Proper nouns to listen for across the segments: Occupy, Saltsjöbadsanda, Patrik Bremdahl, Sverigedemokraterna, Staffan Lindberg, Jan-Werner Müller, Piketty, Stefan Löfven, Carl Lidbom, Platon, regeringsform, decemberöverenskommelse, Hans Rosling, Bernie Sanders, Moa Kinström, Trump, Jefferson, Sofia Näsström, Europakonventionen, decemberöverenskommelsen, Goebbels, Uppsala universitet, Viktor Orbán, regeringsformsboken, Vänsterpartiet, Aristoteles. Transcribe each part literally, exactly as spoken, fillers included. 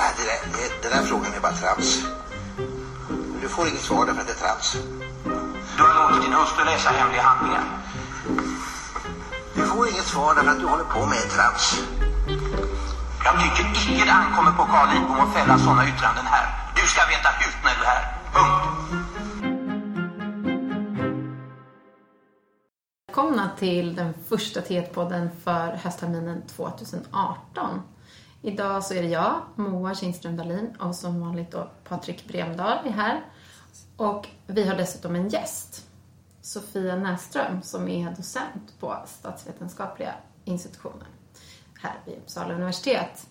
Nej, det där, det, det där frågan är bara trams. Du får inget svar därför att det är trams. Du har låtit din hustru läsa hemliga handlingar. Du får inget svar därför att du håller på med trams. Jag tycker icke det ankommer på Carl Lidbom att fälla sådana yttranden här. Du ska veta ut när du är här. Punkt. Välkomna till den första T ett-podden för höstterminen tjugoarton. Idag så är det jag, Moa Kinström Dahlin, och som vanligt då Patrik Bremdahl är här. Och vi har dessutom en gäst, Sofia Näsström, som är docent på statsvetenskapliga institutionen här vid Uppsala universitet.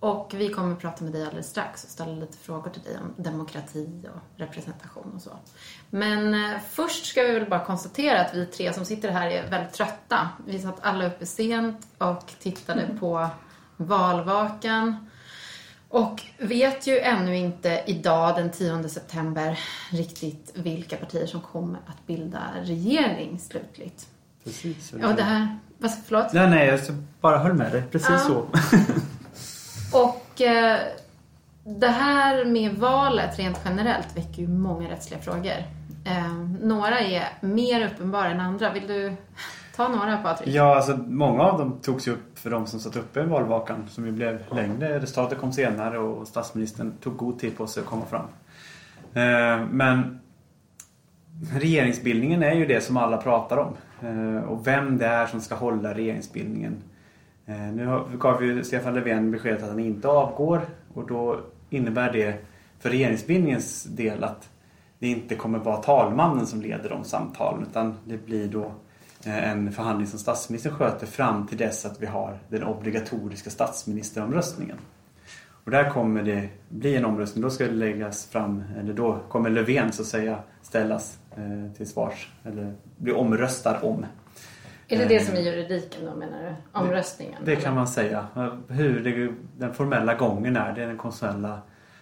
Och vi kommer att prata med dig alldeles strax och ställa lite frågor till dig om demokrati och representation och så. Men först ska vi väl bara konstatera att vi tre som sitter här är väldigt trötta. Vi satt alla uppe sent och tittade på valvakan. Och vet ju ännu inte idag den tionde september riktigt vilka partier som kommer att bilda regering slutligt. Precis. Och det här, vad, förlåt? Nej, nej, jag bara höll med dig. Precis ja. Så. Och eh, det här med valet rent generellt väcker ju många rättsliga frågor. Eh, några är mer uppenbara än andra. Vill du ta några, Patrik? Ja, alltså många av dem togs ju upp för de som satt uppe i valvakan som ju blev längre. Resultatet kom senare och statsministern tog god tid på sig att komma fram. Eh, men regeringsbildningen är ju det som alla pratar om. Eh, och vem det är som ska hålla regeringsbildningen. Nu gav ju Staffan Löfven beskedet att han inte avgår, och då innebär det för regeringsbildningens del att det inte kommer vara talmannen som leder de samtalen, utan det blir då en förhandling som statsministern sköter fram till dess att vi har den obligatoriska statsministeromröstningen. Och där kommer det bli en omröstning, då ska det läggas fram, eller då kommer Löfven så att säga ställas till svars eller bli omröstad om. Är det det som är juridiken då, menar du? Omröstningen? Det, det kan man säga. Hur det, den formella gången är, det är den konstitutionella.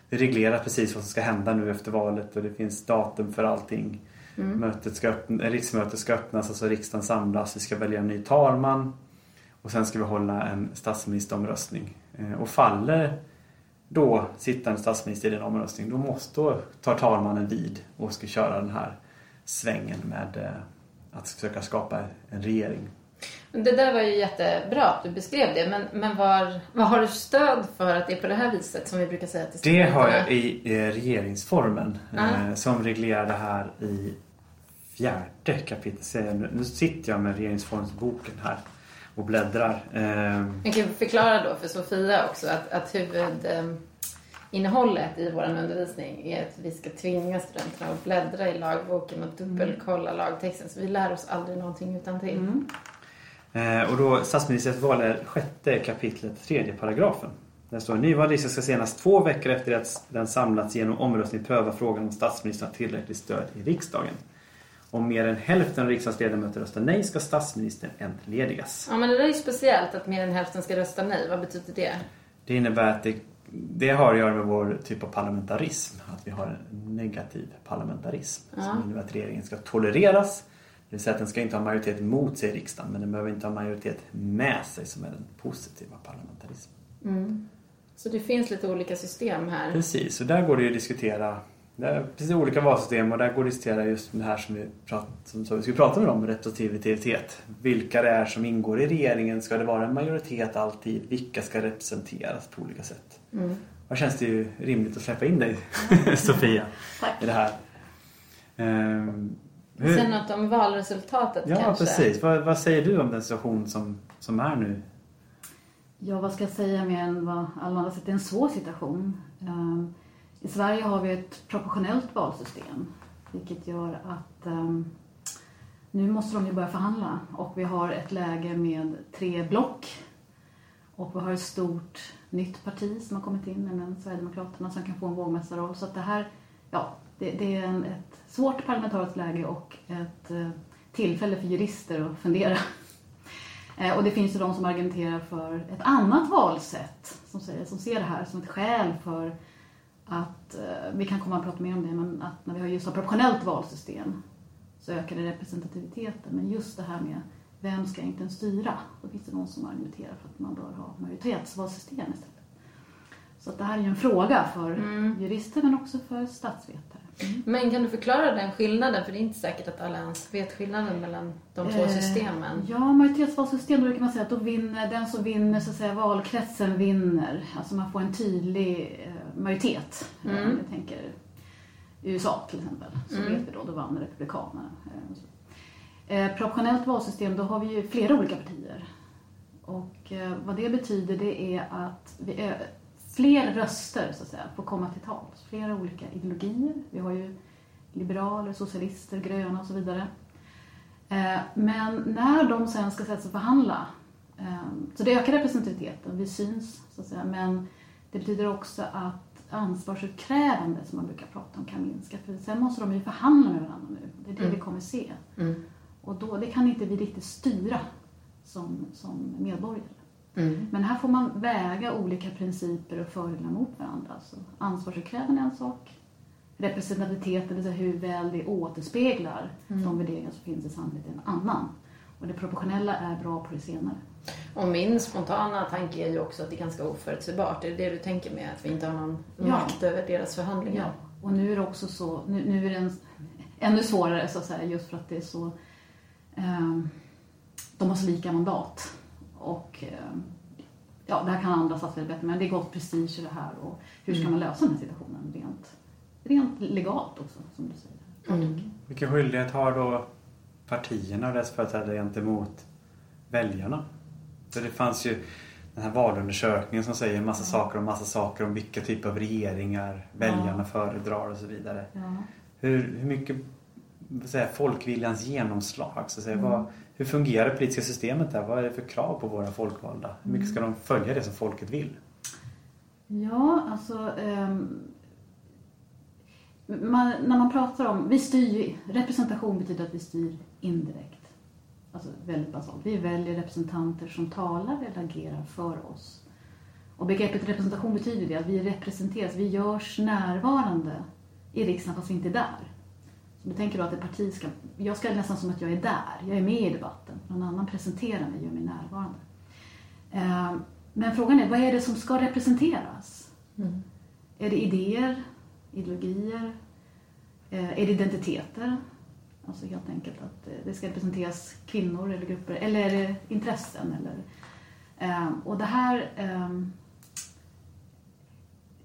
Det reglerar precis vad som ska hända nu efter valet, och det finns datum för allting. Mm. Mötet ska öppna, riksmötet ska öppnas, alltså riksdagen samlas, vi ska välja en ny talman och sen ska vi hålla en statsministeromröstning. Och faller då sittande statsminister i den omröstningen, då måste då ta talmannen vid och ska köra den här svängen med att försöka skapa en regering. Det där var ju jättebra att du beskrev det. Men, men var, vad har du stöd för att det är på det här viset som vi brukar säga? Att det, det har jag i eh, regeringsformen. Eh, som reglerar det här i fjärde kapitel. Nu, nu sitter jag med regeringsformsboken här och bläddrar. Eh. Jag kan förklara då för Sofia också att, att huvud... Eh, Innehållet i vår undervisning är att vi ska tvinga studenterna att bläddra i lagboken och dubbelkolla mm. lagtexten. Så vi lär oss aldrig någonting utan till. Mm. Eh, och då statsministerns val är sjätte kapitlet, tredje paragrafen. Där står: nyvallistan ska senast två veckor efter att den samlats genom omröstning pröva frågan om statsministern har tillräckligt stöd i riksdagen. Om mer än hälften av riksdagens ledamöter röstar nej ska statsministern entledigas. Ja, men det är ju speciellt att mer än hälften ska rösta nej. Vad betyder det? Det innebär att det Det har att göra med vår typ av parlamentarism. Att vi har en negativ parlamentarism. Ja. Som innebär att regeringen ska tolereras. Det vill säga att den ska inte ha majoritet mot sig i riksdagen. Men den behöver inte ha majoritet med sig, som är den positiva parlamentarismen. Mm. Så det finns lite olika system här. Precis, och där går det ju att diskutera. Där finns det olika valsystem, och där går det att diskutera just det här som vi, prat, som, som vi skulle prata om, representativitet. Vilka det är som ingår i regeringen. Ska det vara en majoritet alltid? Vilka ska representeras på olika sätt? Mm. Då känns det ju rimligt att släppa in dig, mm. Sofia, tack. I det här. Ehm, hur... Sen något om valresultatet ja, kanske. Precis. Vad, vad säger du om den situation som, som är nu? Ja, vad ska jag säga mer än vad alla har sett? Det är en svår situation. Ehm, I Sverige har vi ett proportionellt valsystem, vilket gör att um, nu måste de ju börja förhandla. Och vi har ett läge med tre block. Och vi har ett stort nytt parti som har kommit in, nämligen Sverigedemokraterna, som kan få en vågmästarroll. Så att det här, ja, det, det är en, ett svårt parlamentariskt läge och ett eh, tillfälle för jurister att fundera. eh, och det finns ju de som argumenterar för ett annat valsätt, som, säger, som ser det här som ett skäl för att, eh, vi kan komma och prata mer om det, men att när vi har just ett proportionellt valsystem så ökar det representativiteten. Men just det här med vem ska egentligen styra? Då finns det någon som argumenterar för att man bör ha majoritetsvalsystem istället. Så att det här är ju en fråga för mm. jurister men också för statsvetare. Mm. Men kan du förklara den skillnaden? För det är inte säkert att alla ens vet skillnaden mellan de två eh, systemen. Ja, majoritetsvalsystem då kan man säga att då vinner, den som vinner så att säga valkretsen vinner. Alltså man får en tydlig majoritet. Mm. Om jag tänker U S A till exempel. Så mm. vet vi då, då vann republikanerna. Eh, proportionellt valsystem, då har vi ju flera olika partier. Och eh, vad det betyder det är att vi är fler röster så att säga får komma till tals. Flera olika ideologier. Vi har ju liberaler, socialister, gröna och så vidare. Eh, men när de sen ska sätta sig och förhandla. Eh, så det ökar representativiteten. Vi syns så att säga. Men det betyder också att ansvarsutkrävande som man brukar prata om kan minska. För sen måste de ju förhandla med varandra nu. Det är det mm. vi kommer se. Mm. Och då, det kan inte vi riktigt styra som, som medborgare. Mm. Men här får man väga olika principer och fördelar mot varandra. Alltså ansvarsutkrävande är en sak. Representativitet, det vill säga hur väl det återspeglar mm. de värderingar som finns i samhället, är en annan. Och det proportionella är bra på det senare. Och min spontana tanke är ju också att det är ganska oförutsägbart. Det är det du tänker med, att vi inte har någon ja. makt över deras förhandlingar. Ja. Och nu är det också så, nu, nu är det en, ännu svårare så att säga, just för att det är så, eh, de har så lika mandat. Och ja, det här kan andra satsningar bättre, men det är gott prestige i det här. Och hur ska man lösa den här situationen rent, rent legalt också, som du säger. Mm. Vilken skyldighet har då partierna och dess företrädare gentemot väljarna? Så det fanns ju den här valundersökningen som säger en massa saker om massa saker om vilka typ av regeringar väljarna ja. föredrar och så vidare. Ja. Hur, hur mycket så här, folkviljans genomslag, så att säga, mm. vad... Hur fungerar det politiska systemet där? Vad är det för krav på våra folkvalda? Hur mycket ska de följa det som folket vill? Ja, alltså... Eh, man, när man pratar om... Vi styr, representation betyder att vi styr indirekt. Alltså väldigt basalt. Vi väljer representanter som talar eller agerar för oss. Och begreppet representation betyder det att vi representeras. Vi görs närvarande i riksdagen fast vi inte är där. Du tänker då att ett parti ska... Jag ska nästan som att jag är där. Jag är med i debatten. Någon annan presenterar mig, gör mig närvarande. Eh, men frågan är, vad är det som ska representeras? Mm. Är det idéer? Ideologier? Eh, är det identiteter? Alltså helt enkelt att det ska representeras kvinnor eller grupper. Eller är det intressen? Eller, eh, och det här... Eh,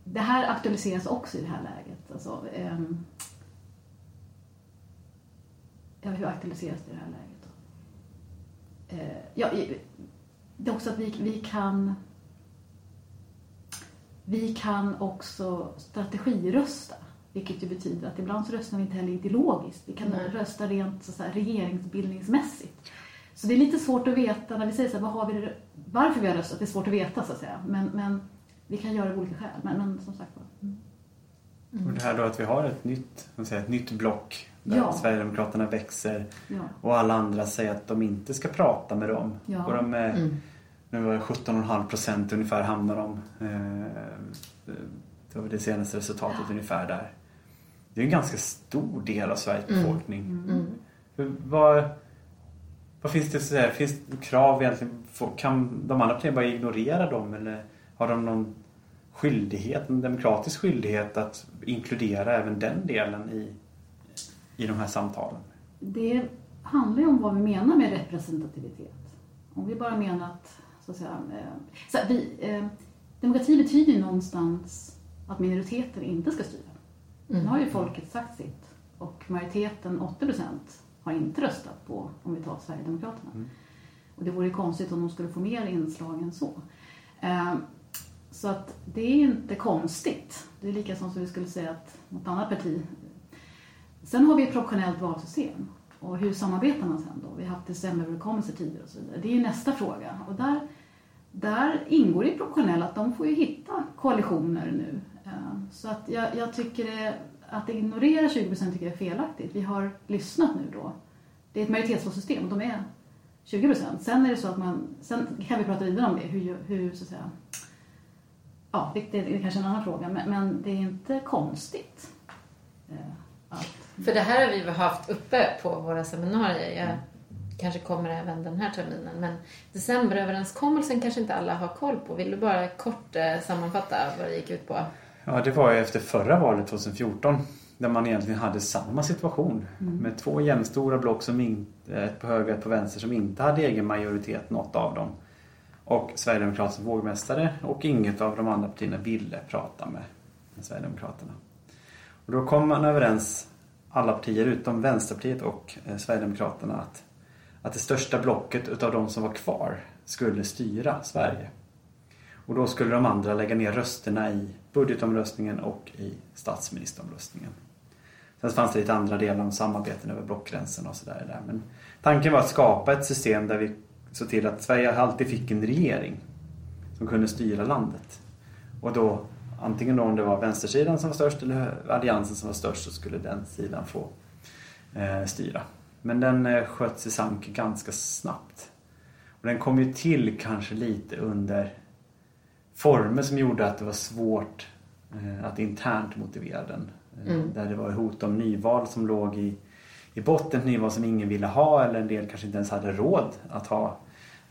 det här aktualiseras också i det här läget. Alltså... Eh, Ja, hur aktualiseras det i det här läget då? Eh, ja, det är också att vi, vi kan vi kan också strategirösta, vilket ju betyder att ibland så röstar vi inte heller ideologiskt. Vi kan mm. rösta rent så här, regeringsbildningsmässigt. Så det är lite svårt att veta när vi säger så här, vad har vi, varför vi har röstat, det är svårt att veta så att säga. Men, men vi kan göra det av olika skäl, men, men som sagt mm. Mm. Och det här då att vi har ett nytt, man säger, ett nytt block där ja. Sverigedemokraterna växer ja. och alla andra säger att de inte ska prata med dem. Ja. Och de är, mm. nu var det sjutton komma fem procent ungefär hamnar de. Det var det senaste resultatet ja. ungefär där. Det är en ganska stor del av Sveriges befolkning. Mm. Mm. Vad, vad finns det att säga? Finns det krav egentligen? Kan de andra partier bara ignorera dem? Eller har de någon skyldighet, en demokratisk skyldighet att inkludera även den delen i i de här samtalen? Det handlar ju om vad vi menar med representativitet. Om vi bara menar att, så att säga, så att vi, eh, demokrati betyder ju någonstans att minoriteten inte ska styra. Mm. Nu har ju folket sagt sitt. Och majoriteten, åttio procent, har inte röstat på, om vi tar Sverigedemokraterna. Mm. Och det vore ju konstigt om de skulle få mer inslag än så. Eh, så att det är inte konstigt. Det är lika som vi skulle säga att något annat parti. Sen har vi ett proportionellt valsystem. Och hur samarbetar man sen då? Vi har haft decemberöverenskommelser tidigare och så vidare. Det är ju nästa fråga. Och där, där ingår det proportionellt att de får ju hitta koalitioner nu. Så att jag, jag tycker att ignorera tjugo procent tycker jag är felaktigt. Vi har lyssnat nu då. Det är ett majoritetsvalsystem och de är tjugo procent. Sen är det så att man... Sen kan vi prata vidare om det. Hur, hur så att säga... Ja, det är kanske en annan fråga. Men, men det är inte konstigt. Allt. För det här har vi haft uppe på våra seminarier. Jag kanske kommer även den här terminen. Men decemberöverenskommelsen kanske inte alla har koll på. Vill du bara kort sammanfatta vad det gick ut på? Ja, det var ju efter förra valet tjugo fjorton där man egentligen hade samma situation. Mm. Med två jämnstora block, som in, ett på höger och ett på vänster, som inte hade egen majoritet, något av dem. Och Sverigedemokraterna som vågmästare, och inget av de andra partierna ville prata med, med Sverigedemokraterna. Och då kom man överens, alla partier utom Vänsterpartiet och eh, Sverigedemokraterna, att, att det största blocket utav de som var kvar skulle styra Sverige. Och då skulle de andra lägga ner rösterna i budgetomröstningen och i statsministeromröstningen. Sen fanns det lite andra delar om samarbeten över blockgränserna och sådär. Där. Men tanken var att skapa ett system där vi så till att Sverige alltid fick en regering som kunde styra landet. Och då, antingen då om det var vänstersidan som var störst eller alliansen som var störst, så skulle den sidan få eh, styra. Men den eh, sköts i sank ganska snabbt. Och den kom ju till kanske lite under former som gjorde att det var svårt eh, att internt motivera den. Eh, mm. Där det var hot om nyval som låg i I botten, nyval som ingen ville ha, eller en del kanske inte ens hade råd att ha.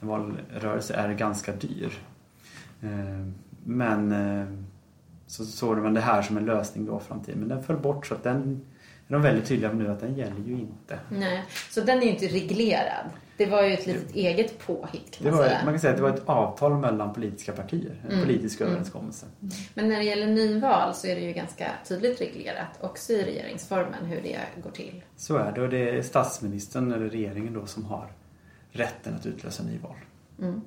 En valrörelse är ganska dyr. Men så såg man det här som en lösning då framtiden. Men den föll bort, så att den är de väldigt tydliga nu att den gäller ju inte. Nej, så den är ju inte reglerad. Det var ju ett litet jo. eget påhitt, kan det man var, säga. Man kan säga att det var ett avtal mellan politiska partier. En mm. politisk mm. överenskommelse. Mm. Men när det gäller nyval så är det ju ganska tydligt reglerat. Också i regeringsformen hur det går till. Så är det. Och det är statsministern eller regeringen då som har rätten att utlösa nyval. Mm.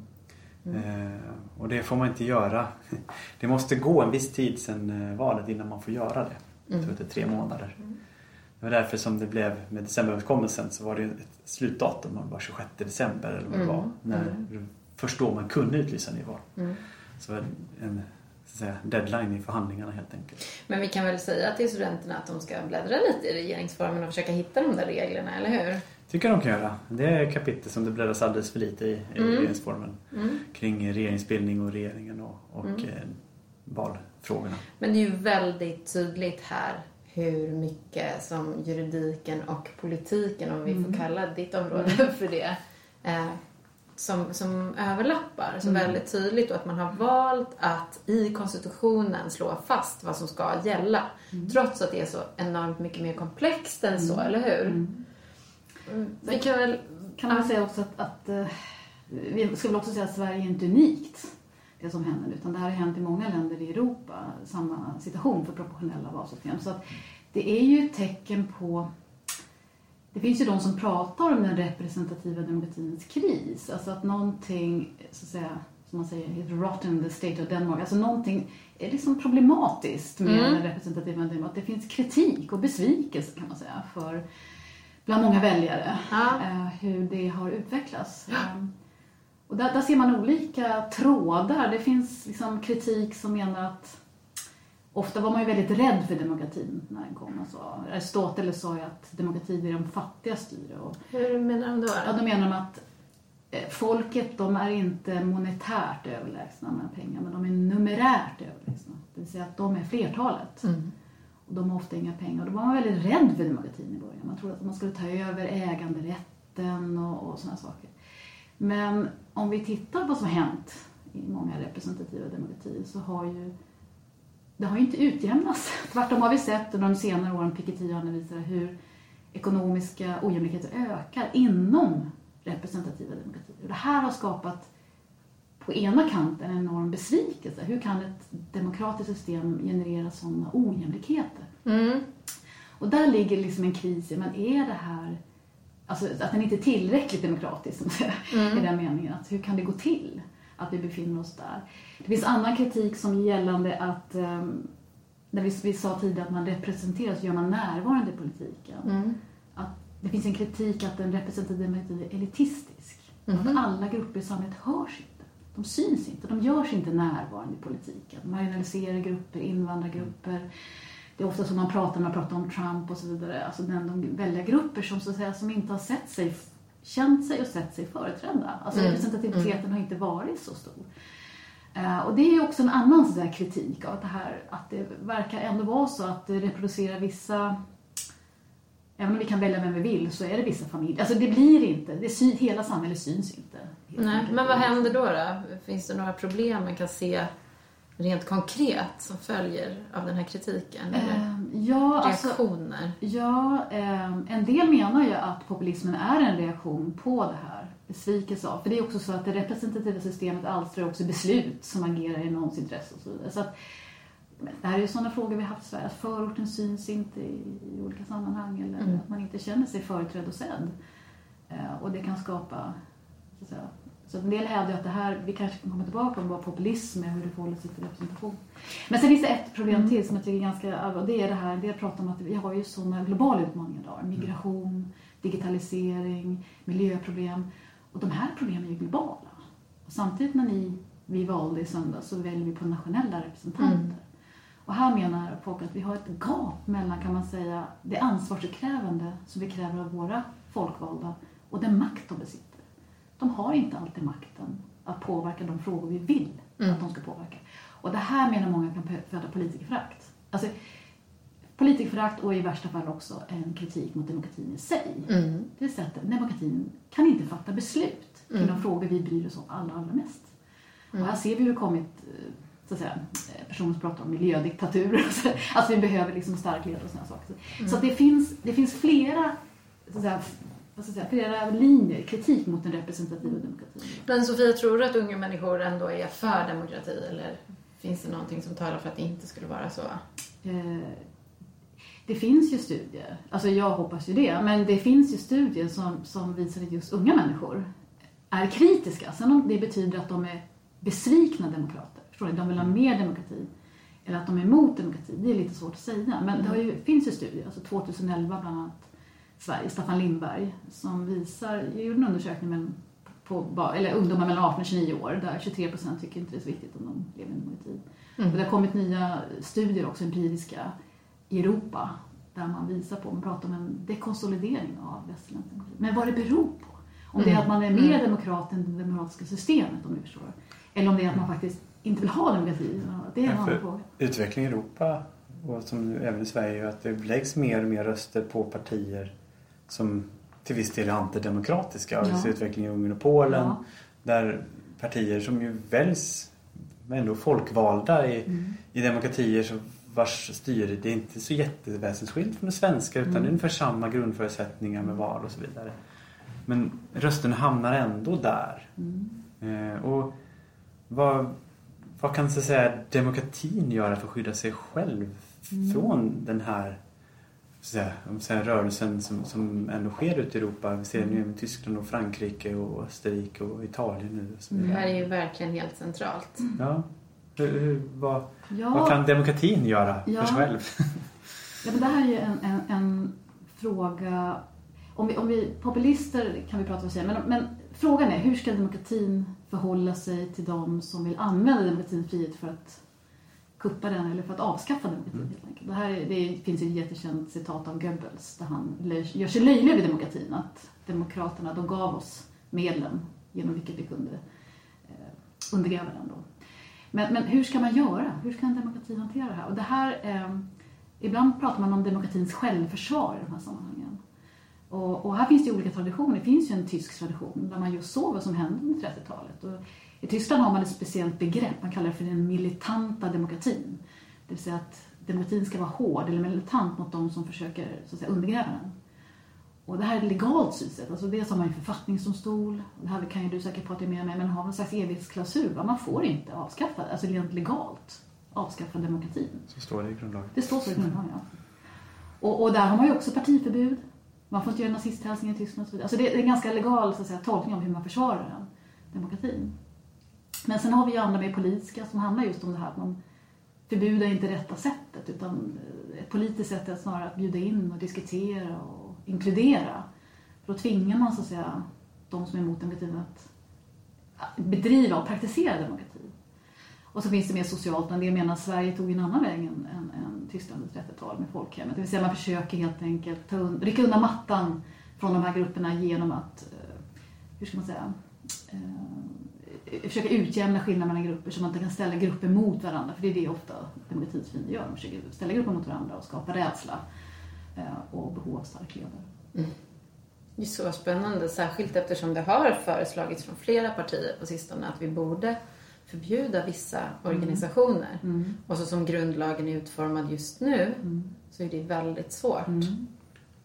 Mm. Eh, och det får man inte göra. Det måste gå en viss tid sedan valet innan man får göra det. Mm. Jag tror att det är tre månader. Mm. Det var därför som det blev med decemberöverenskommelsen, så var det ett slutdatum, det var tjugosjätte december eller vad det mm. var. När mm. först då man kunde utlysa nyval. Mm. Så en så att säga, deadline i förhandlingarna helt enkelt. Men vi kan väl säga till studenterna att de ska bläddra lite i regeringsformen och försöka hitta de där reglerna, eller hur? Tycker de kan göra. Det är kapitel som det bläddras alldeles för lite i, i mm. regeringsformen. Mm. Kring regeringsbildning och regeringen och, och mm. eh, valfrågorna. Men det är ju väldigt tydligt här hur mycket som juridiken och politiken, om vi får kalla ditt område för det, eh, som, som överlappar. Så mm. väldigt tydligt, och att man har valt att i konstitutionen slå fast vad som ska gälla. Mm. Trots att det är så enormt mycket mer komplext än så, mm. eller hur? Mm. Mm. Vi kan väl... Kan man säga också att, att eh, vi skulle också säga att Sverige är inte unikt. Det som händer, utan det här har hänt i många länder i Europa, samma situation för proportionella valsystem. Så att det är ju tecken på, det finns ju de som pratar om den representativa demokratins kris, alltså att någonting, så att säga, som man säger, it's rotten the state of Denmark, alltså någonting är liksom problematiskt med mm. den representativa demokratin. Det finns kritik och besvikelse, kan man säga, för bland många väljare, ja. hur det har utvecklats. Ja. Och där, där ser man olika trådar. Det finns liksom kritik som menar att ofta var man ju väldigt rädd för demokratin när den kom. Alltså, Aristoteles sa ju att demokrati är de fattiga styre. Och, hur menar de då? Ja, de menar att folket, de är inte monetärt överlägsna med pengar, men de är numerärt överlägsna. Det vill säga att de är flertalet. Mm. Och de har ofta inga pengar. Då var man väldigt rädd för demokratin i början. Man trodde att man skulle ta över äganderätten och, och sådana saker. Men om vi tittar på vad som har hänt i många representativa demokratier, så har ju det har ju inte utjämnats. Tvärtom har vi sett under de senare åren, Piketty analyserar hur ekonomiska ojämlikheter ökar inom representativa demokratier. Det här har skapat på ena kanten en enorm besvikelse. Hur kan ett demokratiskt system generera sådana ojämlikheter? Mm. Och där ligger liksom en kris i, men är det här... Alltså att den inte är tillräckligt demokratisk mm. i den meningen. Att hur kan det gå till att vi befinner oss där? Det finns annan kritik som gällande att, um, när vi, vi sa tidigare att man representerar, så gör man närvarande i politiken. Mm. Att det finns en kritik att den representativa demokratin är elitistisk. Mm. Att alla grupper i samhället hörs inte. De syns inte. De görs inte närvarande i politiken. Marginaliserade grupper, invandrargrupper. Det är ofta som man pratar, man pratar om Trump och så vidare. Alltså den, de väljargrupper som, så att säga, som inte har sett sig, känt sig och sett sig företrädda. Alltså mm. representativiteten mm. har inte varit så stor. Uh, och det är ju också en annan så där kritik av det här. Att det verkar ändå vara så att det reproducerar vissa även om vi kan välja vem vi vill så är det vissa familjer. Alltså det blir inte, det syn, hela samhället syns inte. Nej, men vad händer då då? Finns det några problem man kan se rent konkret som följer av den här kritiken? Eller ja, reaktioner? Alltså, ja, en del menar ju att populismen är en reaktion på det här. Svikes av. För det är också så att det representativa systemet alstrar också beslut som agerar i någons intresse och så vidare. Så att, det här är ju sådana frågor vi har haft i Sverige. Att förorten syns inte i olika sammanhang eller mm. att man inte känner sig företrädd och sedd. Eh, och det kan skapa... Så, att säga. Så en del hävdar att det här, vi kanske kan komma tillbaka om vad populism är, hur det förhåller sig till representation. Men sen finns det ett problem till som jag tycker är ganska allvarligt. Det är det här, det jag pratar om att vi har ju sådana globala utmaningar idag. Migration, digitalisering, miljöproblem. Och de här problemen är ju globala. Och samtidigt när ni, vi valde i söndag så väljer vi på nationella representanter. Mm. Och här menar folk att vi har ett gap mellan, kan man säga, det ansvarsutkrävande som vi kräver av våra folkvalda och den makt de besitter. De har inte alltid makten att påverka de frågor vi vill mm. att de ska påverka. Och det här menar många kan föda politikerförakt. Alltså politikerförakt och i värsta fall också en kritik mot demokratin i sig. Mm. Det är så att demokratin kan inte fatta beslut kring mm. de frågor vi bryr oss om allra, allra mest. Mm. Och här ser vi hur det kommit så att säga, personer som pratar om miljödiktaturer. Alltså vi behöver liksom stark ledare och sådana saker. Mm. Så att det, finns, det finns flera... Så att säga, vad ska jag säga, flera linjer, kritik mot den representativa demokratin. Men Sofia, tror du att unga människor ändå är för demokrati? Eller finns det någonting som talar för att det inte skulle vara så? Eh, Det finns ju studier, alltså jag hoppas ju det, men det finns ju studier som, som visar att just unga människor är kritiska. Sen det betyder att de är besvikna demokrater, förstår ni? De vill ha mer demokrati eller att de är emot demokrati, det är lite svårt att säga. Men det har ju, finns ju studier, alltså tjugohundraelva bland annat Sverige, Staffan Lindberg, som visar, jag gjorde en undersökning på, på, eller ungdomar mellan arton och tjugonio år, där tjugotre procent tycker inte det är så viktigt om de lever i demokrati. Mm. Och det har kommit nya studier också, empiriska, i Europa där man visar på, man pratar om en dekonsolidering av västerländsk demokrati. Men vad det beror på. Om det är att man är mer demokrat än det demokratiska systemet, om du förstår. Eller om det är att man faktiskt inte vill ha demokrati. Det är en ja, annan fråga. Utveckling i Europa, och som även i Sverige, är att det läggs mer och mer röster på partier som till viss del är antidemokratiska. Vi ja. ser utvecklingen i Ungern och Polen, ja. där partier som ju väljs, men ändå folkvalda i, mm. i demokratier som vars styre, det är inte så jätteväsensskilt från det svenska utan mm. det är ungefär samma grundförutsättningar med val och så vidare. Men rösten hamnar ändå där. Mm. Eh, och vad, vad kan så säga demokratin göra för att skydda sig själv mm. från den här så säga, så här rörelsen som, som ändå sker ute i Europa? Vi ser nu med Tyskland och Frankrike och Österrike och Italien nu. Och så vidare. Det här är ju verkligen helt centralt. Mm. Ja. Hur, hur, vad, ja, vad kan demokratin göra ja, för sig själv? Ja, men det här är ju en, en, en fråga. Om vi, om vi populister kan vi prata om sig. Men, men frågan är hur ska demokratin förhålla sig till de som vill använda demokratins frihet för att kuppa den eller för att avskaffa demokratin mm. helt enkelt. Det, här är, det finns ju ett jättekänt citat av Goebbels där han löj, gör sig löjlig över demokratin. Att demokraterna, de gav oss medlen genom vilket vi kunde eh, undergräva den då. Men, men hur ska man göra? Hur ska en demokrati hantera det här? Och det här eh, ibland pratar man om demokratins självförsvar i de här sammanhangen. Och, och här finns det ju olika traditioner. Det finns ju en tysk tradition där man just såg vad som hände under trettiotalet. Och i Tyskland har man ett speciellt begrepp. Man kallar det för den militanta demokratin. Det vill säga att demokratin ska vara hård eller militant mot de som försöker så att säga, undergräva den. Och det här är ett legalt synsätt. Alltså det som man i författningsdomstol. Det här kan ju du säkert prata mer med. Men har en slags evighetsklausul. Man får inte avskaffa, alltså rent legalt avskaffa demokratin. Så står det i grundlagen. Det står så i grundlagen, ja. Och, och där har man ju också partiförbud. Man får inte göra nazisthälsningar i Tyskland och så vidare. Alltså det är en ganska legal så att säga, tolkning av hur man försvarar den demokratin. Men sen har vi ju andra mer politiska som handlar just om det här. Att man förbjuder inte rätta sättet. Utan ett politiskt sätt är snarare att bjuda in och diskutera och inkludera. För då tvingar man så att säga de som är emot demokratin att bedriva och praktisera demokrati. Och så finns det mer socialt, men det menar Sverige tog en annan väg än, än, än Tyskland i trettiotalet med folkhemmet. Det vill säga man försöker helt enkelt ta und- rycka undan mattan från de här grupperna genom att, hur ska man säga, eh, försöka utjämna skillnader mellan grupper så man inte kan ställa grupper mot varandra. För det är det ofta demokratins fiender gör. De försöker ställa grupper mot varandra och skapa rädsla. och behov av stark ledare. Mm. Det är så spännande, särskilt eftersom det har föreslagits från flera partier på sistone att vi borde förbjuda vissa organisationer. Mm. Mm. Och så som grundlagen är utformad just nu mm. så är det väldigt svårt. Mm.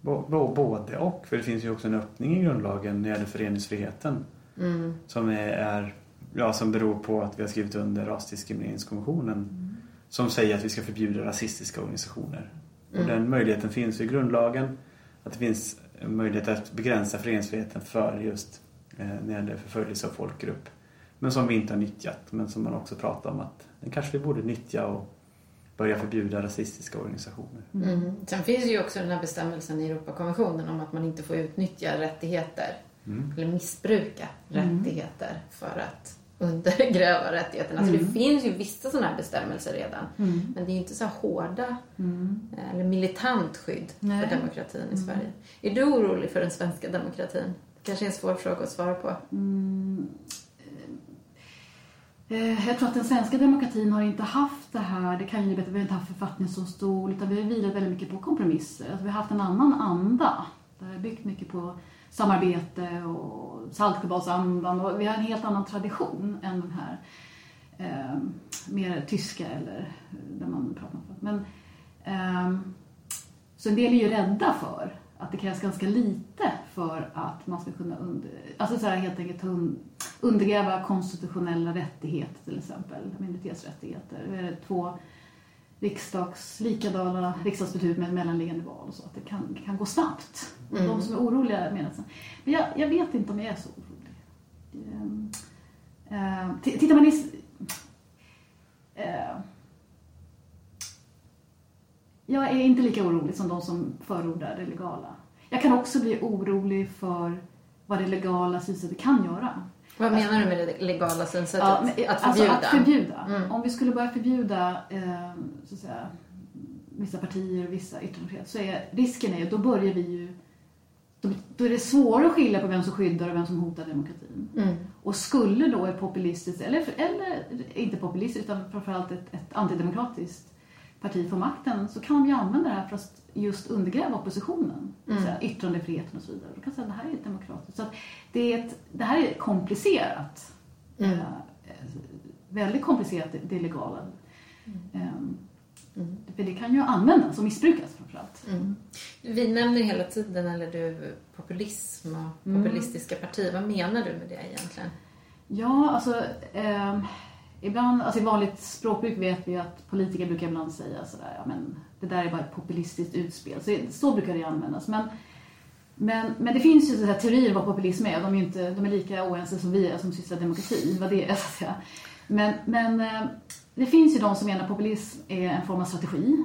B- både och, för det finns ju också en öppning i grundlagen när det gäller föreningsfriheten mm. som, är, ja, som beror på att vi har skrivit under rasdiskrimineringskonventionen mm. som säger att vi ska förbjuda rasistiska organisationer. Mm. Och den möjligheten finns i grundlagen, att det finns möjlighet att begränsa föreningsfriheten för just eh, när det gäller förföljelse av folkgrupp. Men som vi inte har nyttjat, men som man också pratar om att den kanske vi borde nyttja och börja förbjuda rasistiska organisationer. Mm. Sen finns ju också den här bestämmelsen i Europakonventionen om att man inte får utnyttja rättigheter mm. eller missbruka mm. rättigheter för att undergräva rättigheterna. Mm. Så det finns ju vissa sådana här bestämmelser redan. Mm. Men det är ju inte så hårda mm. eller militant skydd Nej. För demokratin i mm. Sverige. Är du orolig för den svenska demokratin? Det kanske är en svår fråga att svara på. Mm. Jag tror att den svenska demokratin har inte haft det här, det kan ju bättre, vi har inte haft författningsdomstol, utan vi har vilat väldigt mycket på kompromisser. Alltså, vi har haft en annan anda, där vi har byggt mycket på samarbete och Saltsjöbadsandan, och vi har en helt annan tradition än den här eh, mer tyska eller där man pratar om. Men, eh, så en del är ju rädda för att det krävs ganska lite för att man ska kunna under, alltså så här helt enkelt undergräva konstitutionella rättigheter, till exempel minoritetsrättigheter. Det är två riksdags, likadana riksdagsbeslut med mellanliggande val, så att det kan, kan gå snabbt. Mm. De som är oroliga menar så. Men jag, jag vet inte om jag är så orolig. Eh, t- tittar man i... Eh, Jag är inte lika orolig som de som förordar det legala. Jag kan också bli orolig för vad det legala synsättet kan göra. Vad menar alltså, du med det legala synsättet? Ja, men, att förbjuda? Alltså att förbjuda. Mm. Om vi skulle börja förbjuda eh, så att säga, vissa partier och vissa yttrandefrihet, så är risken är att då börjar vi ju... Då, då är det svårare att skilja på vem som skyddar och vem som hotar demokratin. Mm. Och skulle då ett populistiskt, eller, eller inte populistiskt utan framförallt ett, ett antidemokratiskt parti får makten, så kan de ju använda det här för att just undergräva oppositionen. Mm. Så här, yttrandefriheten och så vidare. Då kan säga att det här är demokratiskt. Så att det, är ett, det här är komplicerat. Mm. Eh, väldigt komplicerat, det legala. Mm. Eh, för det kan ju användas och missbrukas framförallt. Mm. Vi nämner hela tiden, eller du, populism och populistiska mm. partier. Vad menar du med det egentligen? Ja, alltså... Eh, Ibland, alltså i vanligt språkbruk vet vi att politiker brukar ibland säga sådär, ja men det där är bara ett populistiskt utspel. Så, så brukar det användas. Men, men, men det finns ju så här teorier vad populism är. De är, inte, de är lika oense som vi är som sysslar demokrati, vad det är så att säga. Men, men det finns ju de som menar att populism är en form av strategi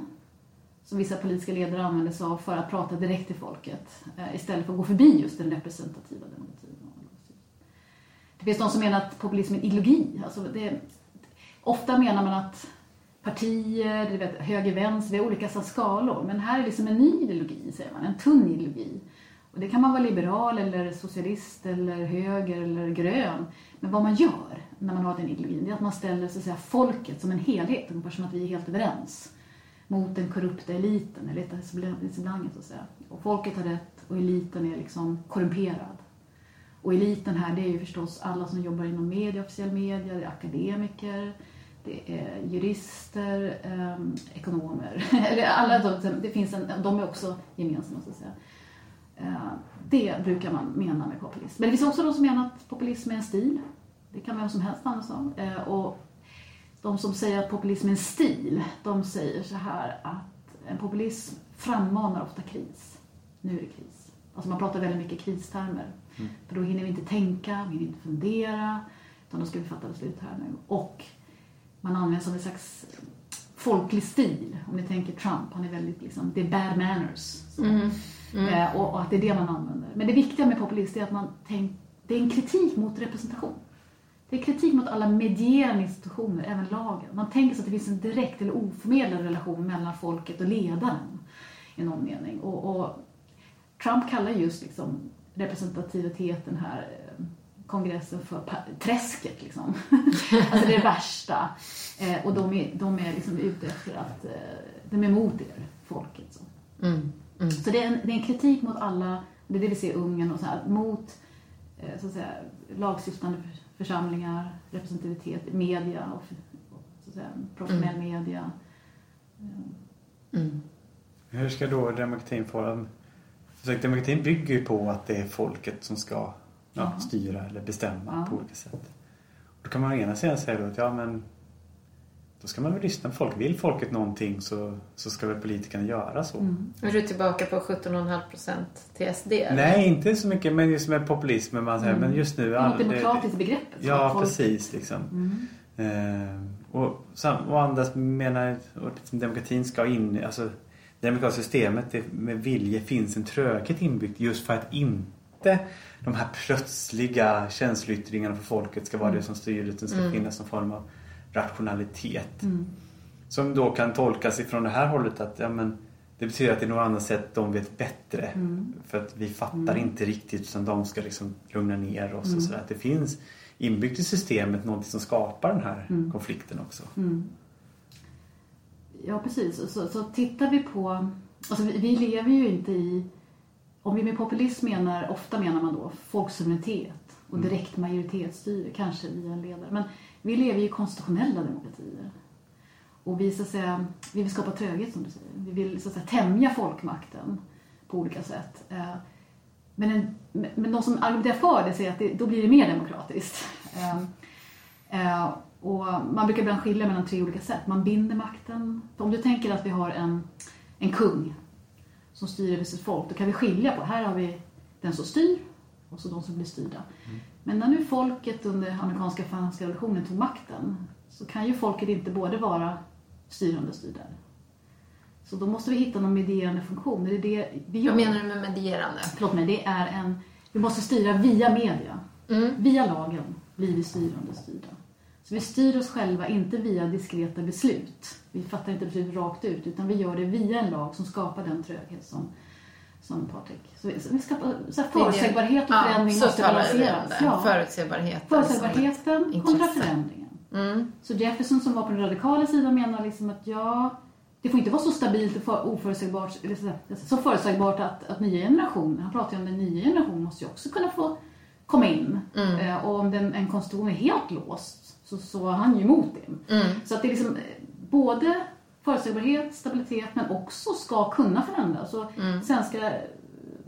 som vissa politiska ledare använder sig av för att prata direkt till folket istället för att gå förbi just den representativa demokratin. Det finns de som menar att populism är en ideologi. Alltså det, ofta menar man att partier, det vet, höger, vänster, det är olika skalor. Men här är det liksom en ny ideologi, säger man. En tunn ideologi. Och det kan man vara liberal eller socialist eller höger eller grön. Men vad man gör när man har den ideologin, det är att man ställer så att säga, folket som en helhet. Ungefär som att vi är helt överens mot den korrupta eliten. Eller etablissemanget, så att säga. Och folket har rätt och eliten är liksom korrumperad. Och eliten här, det är ju förstås alla som jobbar inom media, officiell media, det är akademiker, det är jurister, um, ekonomer. Eller alla de, det finns en, de är också gemensamma så att säga. Uh, det brukar man mena med populism. Men det finns också de som menar att populism är en stil. Det kan vem som helst annars av. Uh, och de som säger att populism är en stil, de säger så här att en populism frammanar ofta kris. Nu är det kris. Alltså man pratar väldigt mycket kristermer. Mm. För då hinner vi inte tänka, vi hinner inte fundera. Utan då ska vi fatta beslut här nu. Och man använder som en slags folklig stil. Om ni tänker Trump, han är väldigt liksom, det är bad manners. Mm. Mm. Eh, och, och att det är det man använder. Men det viktiga med populism är att man tänk, det är en kritik mot representation. Det är kritik mot alla medierande institutioner, även lagen. Man tänker sig att det finns en direkt eller oförmedlad relation mellan folket och ledaren. I någon mening. Och... och Trump kallar just liksom, representativiteten här eh, kongressen för pa- träsket. Liksom. Alltså det är det värsta. Eh, och de är, de är liksom ute efter att eh, de är emot er, folket. Så. Mm. Mm. Så det är, en, det är en kritik mot alla, det är det vi ser i Ungern och så här, mot så att säga, lagstiftande församlingar, representativitet, media och så att säga, professionell mm. media. Mm. Hur ska då demokratin få en... Demokratin bygger ju på att det är folket som ska ja, styra eller bestämma ja. på olika sätt. Då kan man ena sidan säga då att ja, men då ska man väl lyssna på folk. Vill folket någonting så, så ska väl politikerna göra så. Mm. Är du tillbaka på sjutton komma fem procent till S D? Eller? Nej, inte så mycket. Men just med populismen. Man säger, mm. men just nu... Det är något all, demokratiskt det, begrepp. Ja, folk... precis. Liksom. Mm. Eh, och, och andras menar att demokratin ska in... Alltså, det demokratiska systemet det, med vilje finns en tröghet inbyggt just för att inte de här plötsliga känsloyttringarna för folket ska vara mm. det som styr, utan ska mm. finnas någon form av rationalitet. Mm. Som då kan tolkas ifrån det här hållet att ja, men, det betyder att det är något annat sätt de vet bättre. Mm. För att vi fattar mm. inte riktigt utan de ska liksom lugna ner oss. Mm. Och så att det finns inbyggt i systemet något som skapar den här mm. konflikten också. Mm. Ja, precis. Så, så tittar vi på... Alltså vi, vi lever ju inte i... Om vi med populism menar... Ofta menar man då folksuveränitet och direkt majoritetsstyre, kanske via en ledare. Men vi lever ju i konstitutionella demokratier. Och vi, så att säga, vi vill skapa tröghet, som du säger. Vi vill så att säga tämja folkmakten på olika sätt. Men, en, men de som argumenterar för det säger att det, då blir det mer demokratiskt. Och man brukar ibland skilja mellan tre olika sätt. Man binder makten. Om du tänker att vi har en, en kung som styr över sitt folk, då kan vi skilja på. Här har vi den som styr och så de som blir styrda. Mm. Men när nu folket under amerikanska franska revolutionen tog makten, så kan ju folket inte både vara styrande och styrda. Så då måste vi hitta någon medierande funktion. Det är det vi gör. Vad menar du med medierande? Förlåt mig, det är en... Vi måste styra via media. Mm. Via lagen blir vi styrande och styrda. Så vi styr oss själva inte via diskreta beslut. Vi fattar inte beslut rakt ut, utan vi gör det via en lag som skapar den tröghet som, som Patrik. Så vi, vi skapar så här, förutsägbarhet och förändring ja, måste balanseras. Ja. Förutsägbarheten. Förutsägbarheten kontra förändringen. Mm. Så Jefferson som var på den radikala sidan menar liksom att ja, det får inte vara så stabilt och för, oförutsägbart, så förutsägbart att, att nya generationer, han pratar ju om den nya generationen, måste ju också kunna få komma in. Mm. Eh, och om den, en konstitution är helt låst, så, så är han ju emot det. Mm. Så att det är liksom både förutsägbarhet, stabilitet, men också ska kunna förändras. Så mm. svenska,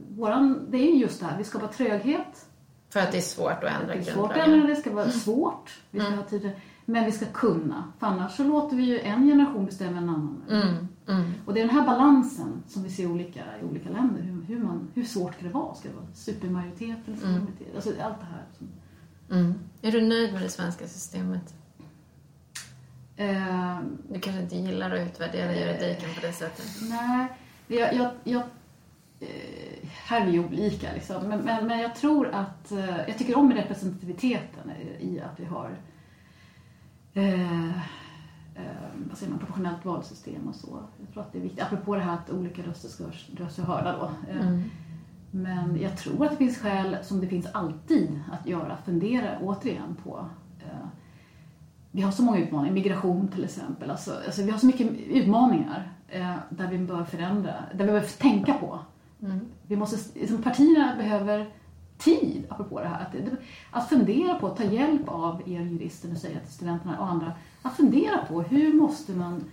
våran, det är ju just det här, vi skapar tröghet. För att det är svårt att ändra. Det är svårt att ändra, det ska vara mm. svårt, vi ska mm. ha tid, men vi ska kunna. För annars så låter vi ju en generation bestämma en annan. Mm. Mm. Och det är den här balansen som vi ser olika i olika länder. Hur, hur, man, hur svårt ska det vara? Ska det vara supermajoritet eller supermajoritet? Mm. Alltså allt det här som... Mm. Är du nöjd med det svenska systemet? Uh, du kanske inte gillar att utvärdera uh, juridiken på det sättet. Nej, jag, jag, jag, här är vi olika liksom. Men, men, men jag tror att jag tycker om representativiteten i att vi har uh, uh, vad säger man, proportionellt valsystem och så. Jag tror att det är viktigt, apropå det här att olika röster ska röster hörda då. Uh, mm. Men jag tror att det finns skäl, som det finns alltid att göra, fundera återigen på. Eh, vi har så många utmaningar, migration till exempel. Alltså, alltså vi har så mycket utmaningar eh, där vi bör förändra, där vi behöver tänka på. Mm. Vi måste, liksom, partierna behöver tid, apropå det här. Att, att fundera på, ta hjälp av er jurister, och säga till studenterna och andra, att fundera på hur måste man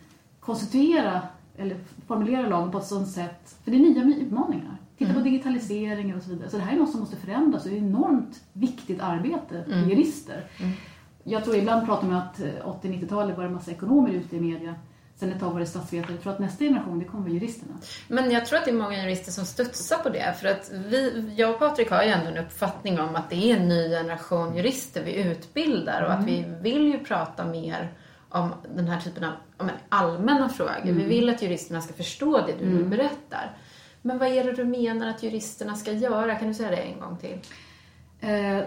konstituera eller formulera lagen på ett sådant sätt. För det är nya utmaningar. Titta på digitaliseringen och så vidare. Så det här är något som måste förändras. Det är ett enormt viktigt arbete för mm. jurister. Mm. Jag tror ibland pratar man att åttio-nittiotalet var det en massa ekonomer ute i media. Sen ett tag var det statsvetare. Jag tror att nästa generation, det kommer juristerna. Men jag tror att det är många jurister som studsar på det. För att vi, jag och Patrik har ju ändå en uppfattning om att det är en ny generation jurister vi utbildar. Och mm. att vi vill ju prata mer om den här typen av om allmänna frågor. Mm. Vi vill att juristerna ska förstå det du mm. berättar. Men vad är det du menar att juristerna ska göra? Kan du säga det en gång till?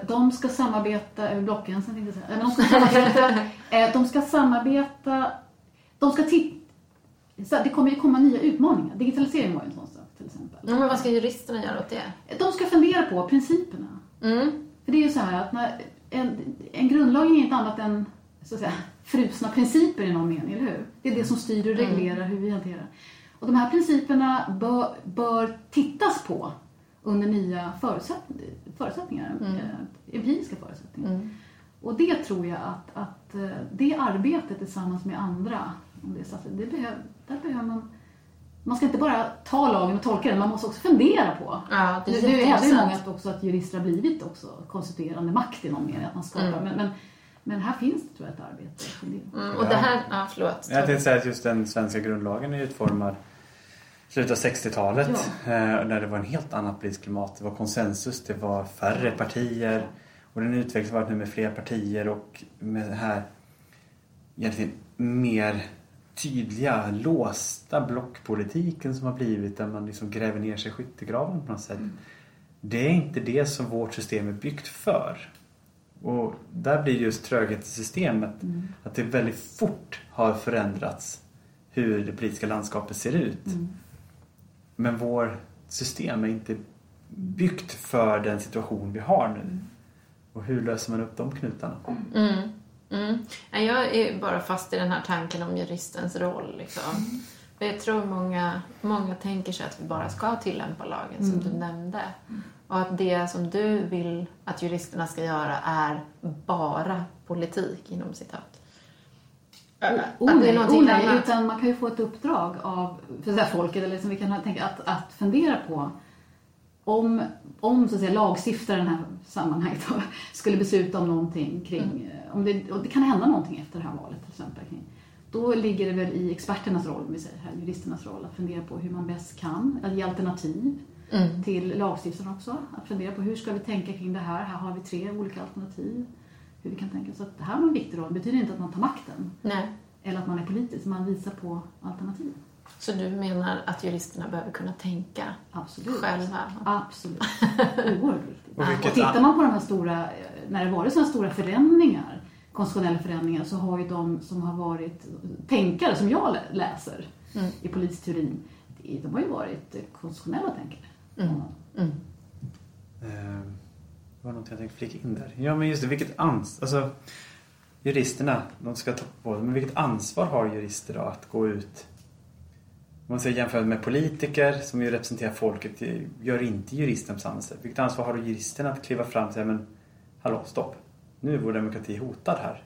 De ska samarbeta över blockgränsen, tänkte jag säga. De ska samarbeta. De ska samarbeta. De ska titta. Det kommer ju komma nya utmaningar. Digitalisering var ju en sån sak till exempel. Ja, men vad ska juristerna göra åt det? De ska fundera på principerna. Mm. För det är ju så här att när en, en grundlag är inte annat än så att säga, frusna principer i någon mening, eller hur? Det är det som styr och reglerar mm. hur vi hanterar. Och de här principerna bör, bör tittas på under nya förutsättningar, förutsättningar mm. empiriska förutsättningar. Mm. Och det tror jag att, att det arbetet tillsammans med andra, om det är så att det behöver, där behöver man man ska inte bara ta lagen och tolka den, man måste också fundera på. Ja, det är det är ju många också att jurister har blivit också konstituerande makt i någon mening att man skapar mm. men, men Men här finns det tror jag ett arbete. Mm, och det här, ja, förlåt. Jag tänkte säga att just den svenska grundlagen är utformad slutet av sextiotalet. Ja. Där det var en helt annat politisk klimat. Det var konsensus, det var färre partier. Och den utvecklingen har varit nu med fler partier. Och med det här egentligen mer tydliga, låsta blockpolitiken som har blivit. Där man liksom gräver ner sig i skyttegraven på något sätt. Mm. Det är inte det som vårt system är byggt för. Och där blir just tröghet i systemet. Mm. Att det väldigt fort har förändrats hur det politiska landskapet ser ut. Mm. Men vår system är inte byggt för den situation vi har nu. Mm. Och hur löser man upp de knutarna? Mm. Mm. Jag är bara fast i den här tanken om juristens roll. Liksom. Jag tror många, många tänker sig att vi bara ska tillämpa lagen mm. som du nämnde. Och att det som du vill att juristerna ska göra är bara politik inom citat. O, att det är någonting o, nej, annat. Utan man kan ju få ett uppdrag av för så här, folket eller som vi kan tänka att, att fundera på om, om så att säga, lagstiftaren här sammanhanget skulle besluta om någonting kring mm. om det, och det kan hända någonting efter det här valet till exempel kring. Då ligger det väl i experternas roll, vi säger här, juristernas roll att fundera på hur man bäst kan, att ge alternativ. Mm. Till lagstiftaren också. Att fundera på hur ska vi tänka kring det här. Här har vi tre olika alternativ. Hur vi kan tänka. Så att det här är en viktig roll. Det betyder inte att man tar makten. Nej. Eller att man är politisk. Man visar på alternativ. Så du menar att juristerna behöver kunna tänka absolut. Själva? Absolut. Oerhört viktigt. Och, och tittar man på de här stora, när det varit sådana stora förändringar. Konstitutionella förändringar. Så har ju de som har varit tänkare som jag läser mm. i politisk teori. De har ju varit konstitutionella tänkare. Mm. Mm. Det var något jag tänkte flika in där. Ja, men just det, vilket ansvar alltså, juristerna, de ska ta på det, men vilket ansvar har jurister då att gå ut om man ska jämföra med politiker som ju representerar folket, gör inte juristerna på samma sätt. Vilket ansvar har juristerna att kliva fram och säga, men hallå, stopp, nu är vår demokrati hotad här,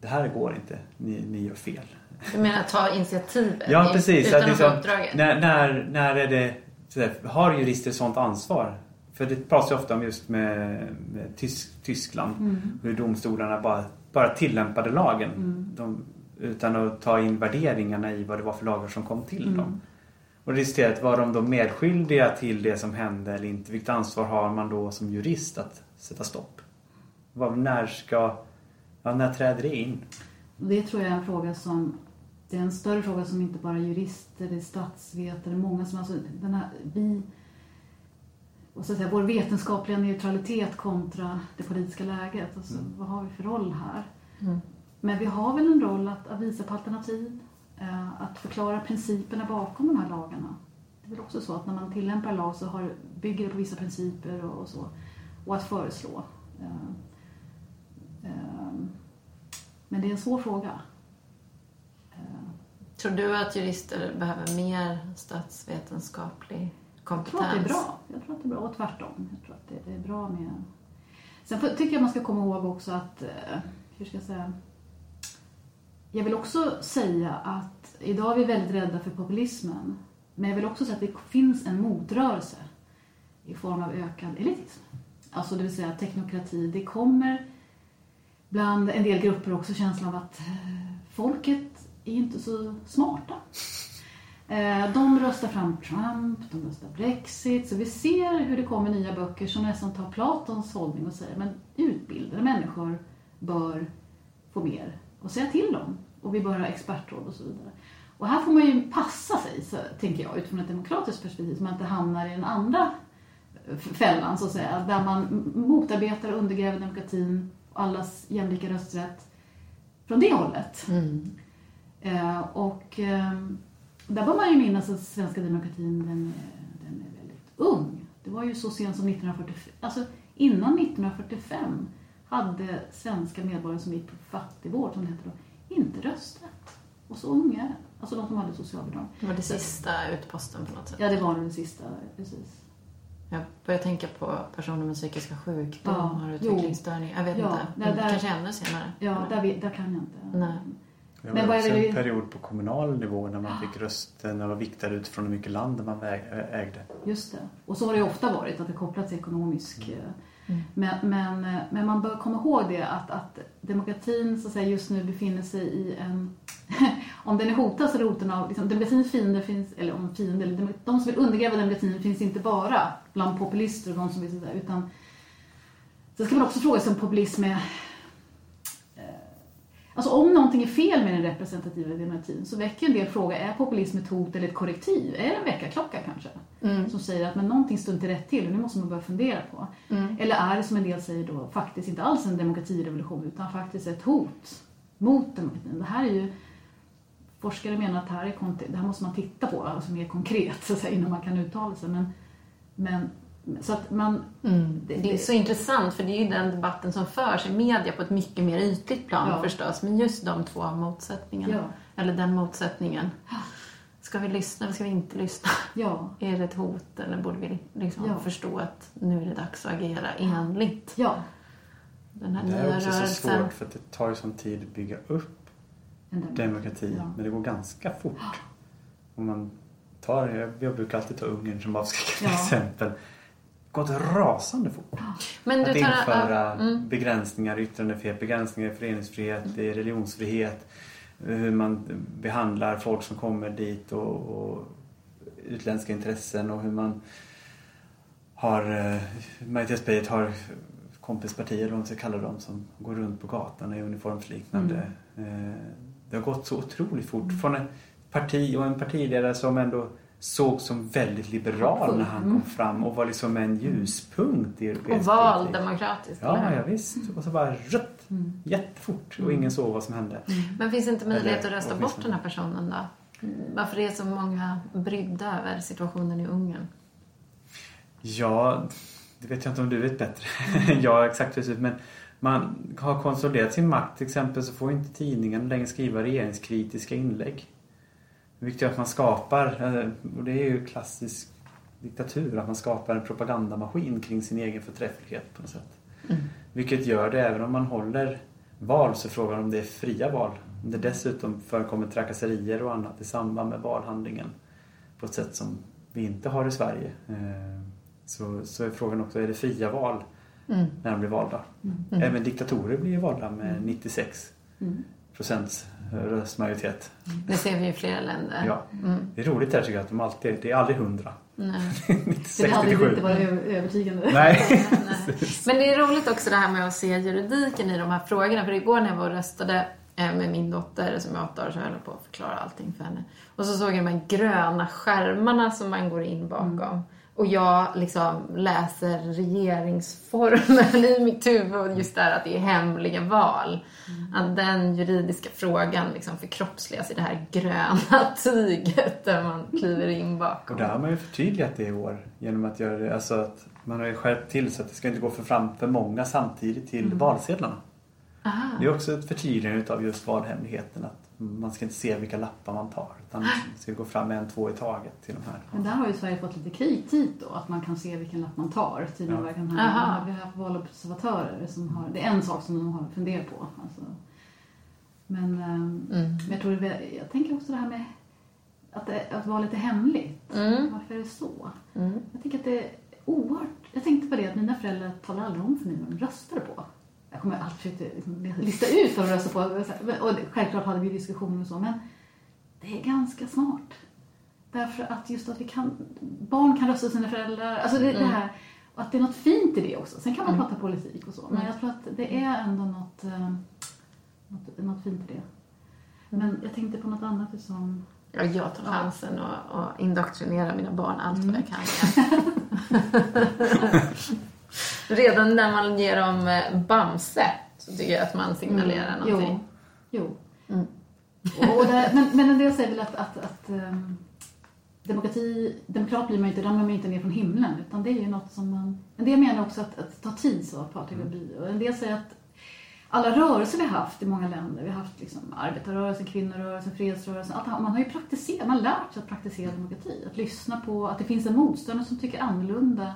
det här går inte, ni, ni gör fel. Du menar att ta initiativet? Ja, precis. Utan att liksom, uppdraget när, när, när är det. Har jurister sånt ansvar? För det pratas ju ofta om just med, med Tysk, Tyskland. Mm. Hur domstolarna bara, bara tillämpade lagen. Mm. De, utan att ta in värderingarna i vad det var för lagar som kom till mm. dem. Och riskerat var de då medskyldiga till det som hände eller inte. Vilket ansvar har man då som jurist att sätta stopp? Vad, när ska, ja, när träder det in? Det tror jag är en fråga som... Det är en större fråga som inte bara jurister, statsvetare, många som alltså den här, vi, och så att säga, vår vetenskapliga neutralitet kontra det politiska läget. Alltså, mm. vad har vi för roll här? Mm. Men vi har väl en roll att, att visa på alternativ, eh, att förklara principerna bakom de här lagarna. Det är väl också så att när man tillämpar lag så har, bygger det på vissa principer och, och så. Och att föreslå. Eh, eh, men det är en svår fråga. Tror du att jurister behöver mer statsvetenskaplig kompetens? Jag tror att det är bra. Jag tror att det är bra. Och tvärtom. Jag tror att det är bra med... Sen för, tycker jag man ska komma ihåg också att... Hur ska jag säga? Jag vill också säga att idag är vi väldigt rädda för populismen. Men jag vill också säga att det finns en motrörelse i form av ökad elitism. Alltså det vill säga teknokrati. Det kommer bland en del grupper också känslan av att folket är inte så smarta. De röstar fram Trump, de röstar Brexit. Så vi ser hur det kommer nya böcker som nästan tar Platons hållning och säger men utbildade människor bör få mer och säga till dem. Och vi bör ha expertråd och så vidare. Och här får man ju passa sig, så, tänker jag, utifrån ett demokratiskt perspektiv. Så man inte hamnar i den andra fällan, så att säga. Där man motarbetar och undergräver demokratin och allas jämlika rösträtt från det hållet. Mm. Eh, och eh, där bör man ju minnas att svenska demokratin den är, den är väldigt ung. Det var ju så sent som nittonhundrafyrtiofem, alltså innan nittonhundrafyrtiofem hade svenska medborgare som gick på fattigvård som det heter då, inte rösträtt. Och så unga, Alltså de som hade socialbidrag. Det var det sista utposten på något sätt. Ja, det var den sista, precis. Jag börjar tänka på personer med psykiska sjukdomar, ja, utvecklingsstörningar. Jag vet ja, inte, där, där, kanske ännu senare. Ja, där, vi, där kan jag inte. Nej. Det var, men vad också är det? En period på kommunal nivå när man fick rösten och var viktad utifrån hur mycket land man ägde. Just det. Och så har det ofta varit att det kopplats till ekonomisk. Mm. Mm. Men, men, men man bör komma ihåg det att, att demokratin så att säga, just nu befinner sig i en... om den är hotad så är roten av... Liksom, demokratins fiender finns... Eller om fiender... Eller, de som vill undergräva demokratin finns inte bara bland populister och de som vill... Utan... Så ska man också fråga sig om populism är... Alltså om någonting är fel med den representativa demokratin så väcker en del fråga, är populism ett hot eller ett korrektiv? Är det en väckarklocka kanske? Mm. Som säger att men någonting står inte rätt till och nu måste man börja fundera på. Mm. Eller är det som en del säger då faktiskt inte alls en demokratirevolution utan faktiskt ett hot mot demokratin? Det här är ju, forskare menar att här är konti- det här måste man titta på alltså mer konkret så att säga, innan man kan uttala sig. Men, men så att man, mm. det, det, det är så intressant för det är ju den debatten som förs i media på ett mycket mer ytligt plan ja. förstås. Men just de två motsättningarna, ja. eller den motsättningen. Ska vi lyssna eller ska vi inte lyssna? Ja. Är det ett hot eller borde vi liksom ja. förstå att nu är det dags att agera enligt? Ja. Den här det är också rörelsen. Så svårt för att det tar ju sån tid att bygga upp en demokrati. Ja. Men det går ganska fort. Om man tar, jag brukar alltid ta Ungern som avskräckande ja. exempel. Gått rasande fort. Men du att införa tar, uh, mm. begränsningar i yttrandefrihet, begränsningar i föreningsfrihet, i religionsfrihet, hur man behandlar folk som kommer dit och, och utländska intressen och hur man har uh, majoritetspartiet har kompispartier, de så kallar dem som går runt på gatan i uniformsliknande. Mm. Uh, det har gått så otroligt fort från en parti och en partiledare som ändå såg som väldigt liberal när han kom fram och var liksom en ljuspunkt i europeisk och valdemokratisk. Ja, eller? Ja visst. Och så bara rött, mm. jättefort och ingen såg vad som hände. Men finns det inte möjlighet eller, att rösta bort den här personen då? Varför är så många brydda över situationen i Ungern? Ja, det vet jag inte om du vet bättre. Ja, exakt precis. Men man har konsoliderat sin makt till exempel så får inte tidningen längre skriva regeringskritiska inlägg. Det viktiga är att man skapar, och det är ju klassisk diktatur, att man skapar en propagandamaskin kring sin egen förträfflighet på något sätt. Mm. Vilket gör det, även om man håller val så frågar om det är fria val. Om det dessutom förekommer trakasserier och annat i samband med valhandlingen på ett sätt som vi inte har i Sverige. Så, så är frågan också, är det fria val mm. när de blir valda? Mm. Även diktatorer blir valda med nittiosex mm. procents röstmajoritet. Det ser vi i flera länder. Ja. Mm. Det är roligt här tycker jag att de alltid, det är aldrig hundra. Det hade inte varit övertygande. Nej. Nej. Men det är roligt också det här med att se juridiken i de här frågorna. För igår när jag var och röstade med min dotter som är åtta år så höll jag på att förklara allting för henne. Och så såg jag de här gröna skärmarna som man går in bakom. Mm. Och jag liksom läser regeringsformen i mitt huvud just där att det är hemliga val. Mm. Att den juridiska frågan liksom förkroppsligas i det här gröna tyget där man kliver in bakom. Och där har man ju förtydligat det i år genom att göra det, alltså att man har ju skärpt till så att det ska inte gå för fram för många samtidigt till mm. valsedlarna. Aha. Det är också ett förtydligande av just valhemligheten att man ska inte se vilka lappar man tar utan man ska gå fram med en, två i taget till de här. Men där har ju Sverige fått lite kritik då att man kan se vilken lapp man tar till ja. Verkan här. Vi har haft valobservatörer som har, det är en sak som de har funderat på alltså. Men mm. jag tror det, jag tänker också det här med att, att valet är hemligt. Mm. Varför är det så? Mm. Jag tänker att det är oerhört, jag tänkte på det att mina föräldrar talar aldrig om för mig vad de röstar på. Jag kommer alltid att lista ut vad de röstar på. Och självklart hade vi diskussioner och så. Men det är ganska smart. Därför att just att vi kan... Barn kan rösta sina föräldrar. Alltså det, mm. det här... Och att det är något fint i det också. Sen kan man mm. prata politik och så. Men jag tror att det är ändå något... Något, något fint i det. Men jag tänkte på något annat som... Ja, jag tar chansen och, och indoktrinera mina barn allt mm. vad jag kan. Redan när man ger dem Bamse så tycker jag att man signalerar mm. någonting. Jo, jo. Mm. Och där, men, men en del säger väl att, att, att um, demokrati, demokrat blir man ju inte, ramlar man ju inte ner från himlen. Utan det är ju något som man... En del menar också att, att ta tid, så Patrik och Bry. Och en del säger att alla rörelser vi har haft i många länder. Vi har haft liksom arbetarrörelsen, kvinnorörelsen, fredsrörelsen. Allt, man har ju praktiserat, man har lärt sig att praktisera demokrati. Att lyssna på att det finns en motståndare som tycker annorlunda.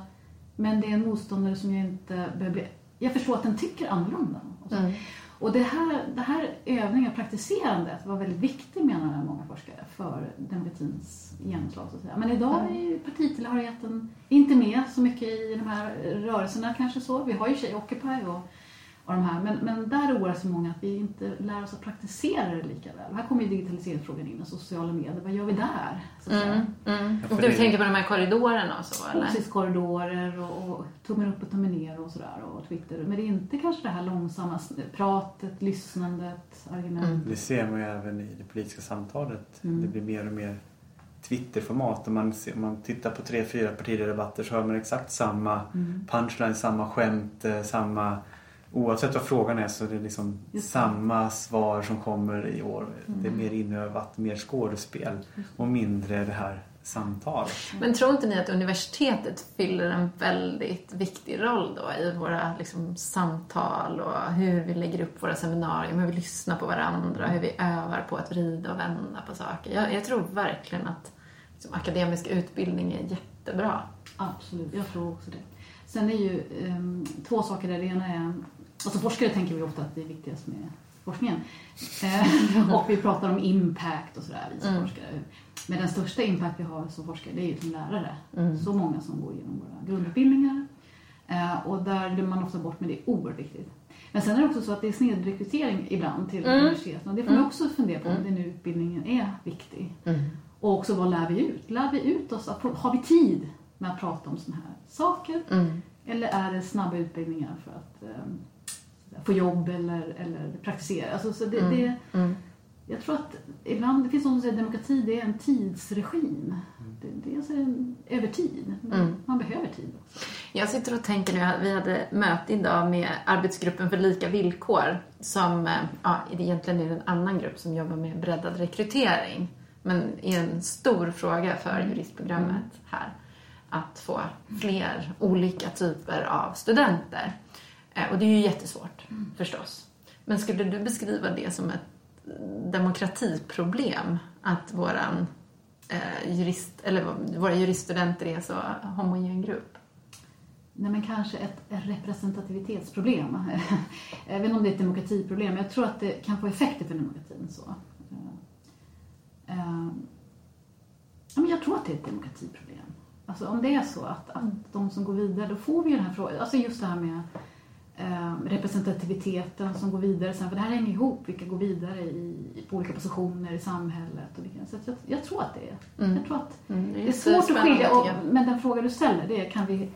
Men det är en motståndare som jag inte behöver bli... Jag förstår att den tycker annorlunda. Och, mm. och det här, det här övningen, praktiserandet, var väldigt viktigt, menar jag, många forskare, för demokratins genomslag. Så att säga. Men idag är ju partitillhörigheten inte med så mycket i de här rörelserna kanske så. Vi har ju tjej Occupy och... De här. Men, men där oroar så många att vi inte lär oss att praktisera det lika väl. Här kommer ju digitaliseringsfrågan in, sociala medier. Vad gör vi där? Så att mm, mm. Och du tänker på de här korridorerna och så, eller? Precis, korridorer och, och tummen upp och tummen ner och sådär. Och Twitter. Men det är inte kanske det här långsamma pratet, lyssnandet, argument. Mm. Det ser man ju även i det politiska samtalet. Mm. Det blir mer och mer Twitterformat. Om man, ser, om man tittar på tre, fyra partiledardebatter så har man exakt samma mm. punchline, samma skämt, samma... Oavsett vad frågan är så är det liksom samma svar som kommer i år. Mm. Det är mer inövat, mer skådespel och mindre det här samtalet. Men tror inte ni att universitetet fyller en väldigt viktig roll då i våra liksom samtal och hur vi lägger upp våra seminarier, hur vi lyssnar på varandra, hur vi övar på att vrida och vända på saker? Jag, jag tror verkligen att liksom, akademisk utbildning är jättebra. Absolut, jag tror också det. Sen är ju um, två saker där. Det ena är... Alltså forskare tänker vi ofta att det är viktigast med forskningen. Mm. och vi pratar om impact och sådär, vi som mm. forskare. Men den största impact vi har som forskare, det är ju som lärare. Mm. Så många som går igenom våra grundutbildningar. Uh, och där glömmer man ofta bort, men det är oerhört viktigt. Men sen är det också så att det är snedrekrytering ibland till mm. universiteten. Och det får mm. man också fundera på, om det nu utbildningen är viktig. Mm. Och också, vad lär vi ut? Lär vi ut oss? Att, har vi tid med att prata om sådana här saker? Mm. Eller är det snabba utbildningar för att... Um, på jobb eller, eller praktisera. Alltså, så det, mm. Det, mm. Jag tror att ibland, det finns någon som säger att demokrati, det är en tidsregim. Mm. Det, det är alltså en, över tid. Mm. Man behöver tid också. Jag sitter och tänker nu, vi hade möte idag med arbetsgruppen för lika villkor. Som ja, egentligen är en annan grupp som jobbar med breddad rekrytering. Men är en stor fråga för juristprogrammet mm. här. Att få fler olika typer av studenter. Och det är ju jättesvårt mm. förstås. Men skulle du beskriva det som ett demokratiproblem att våran, eh, jurist, eller våra juriststudenter är så homogen grupp? Nej, men kanske ett representativitetsproblem. Även om det är ett demokratiproblem. Jag tror att det kan få effekter för demokratin. Så. Eh, men jag tror att det är ett demokratiproblem. Alltså, om det är så att, att de som går vidare, då får vi den här frågan. Alltså just det här med... representativiteten som går vidare sen, för det här hänger ihop, vilka går vidare i, på olika positioner i samhället och vilka, så jag, jag tror att det är mm. jag tror att mm. det är, det är svårt att skilja och, men den fråga du ställer, det är, kan vi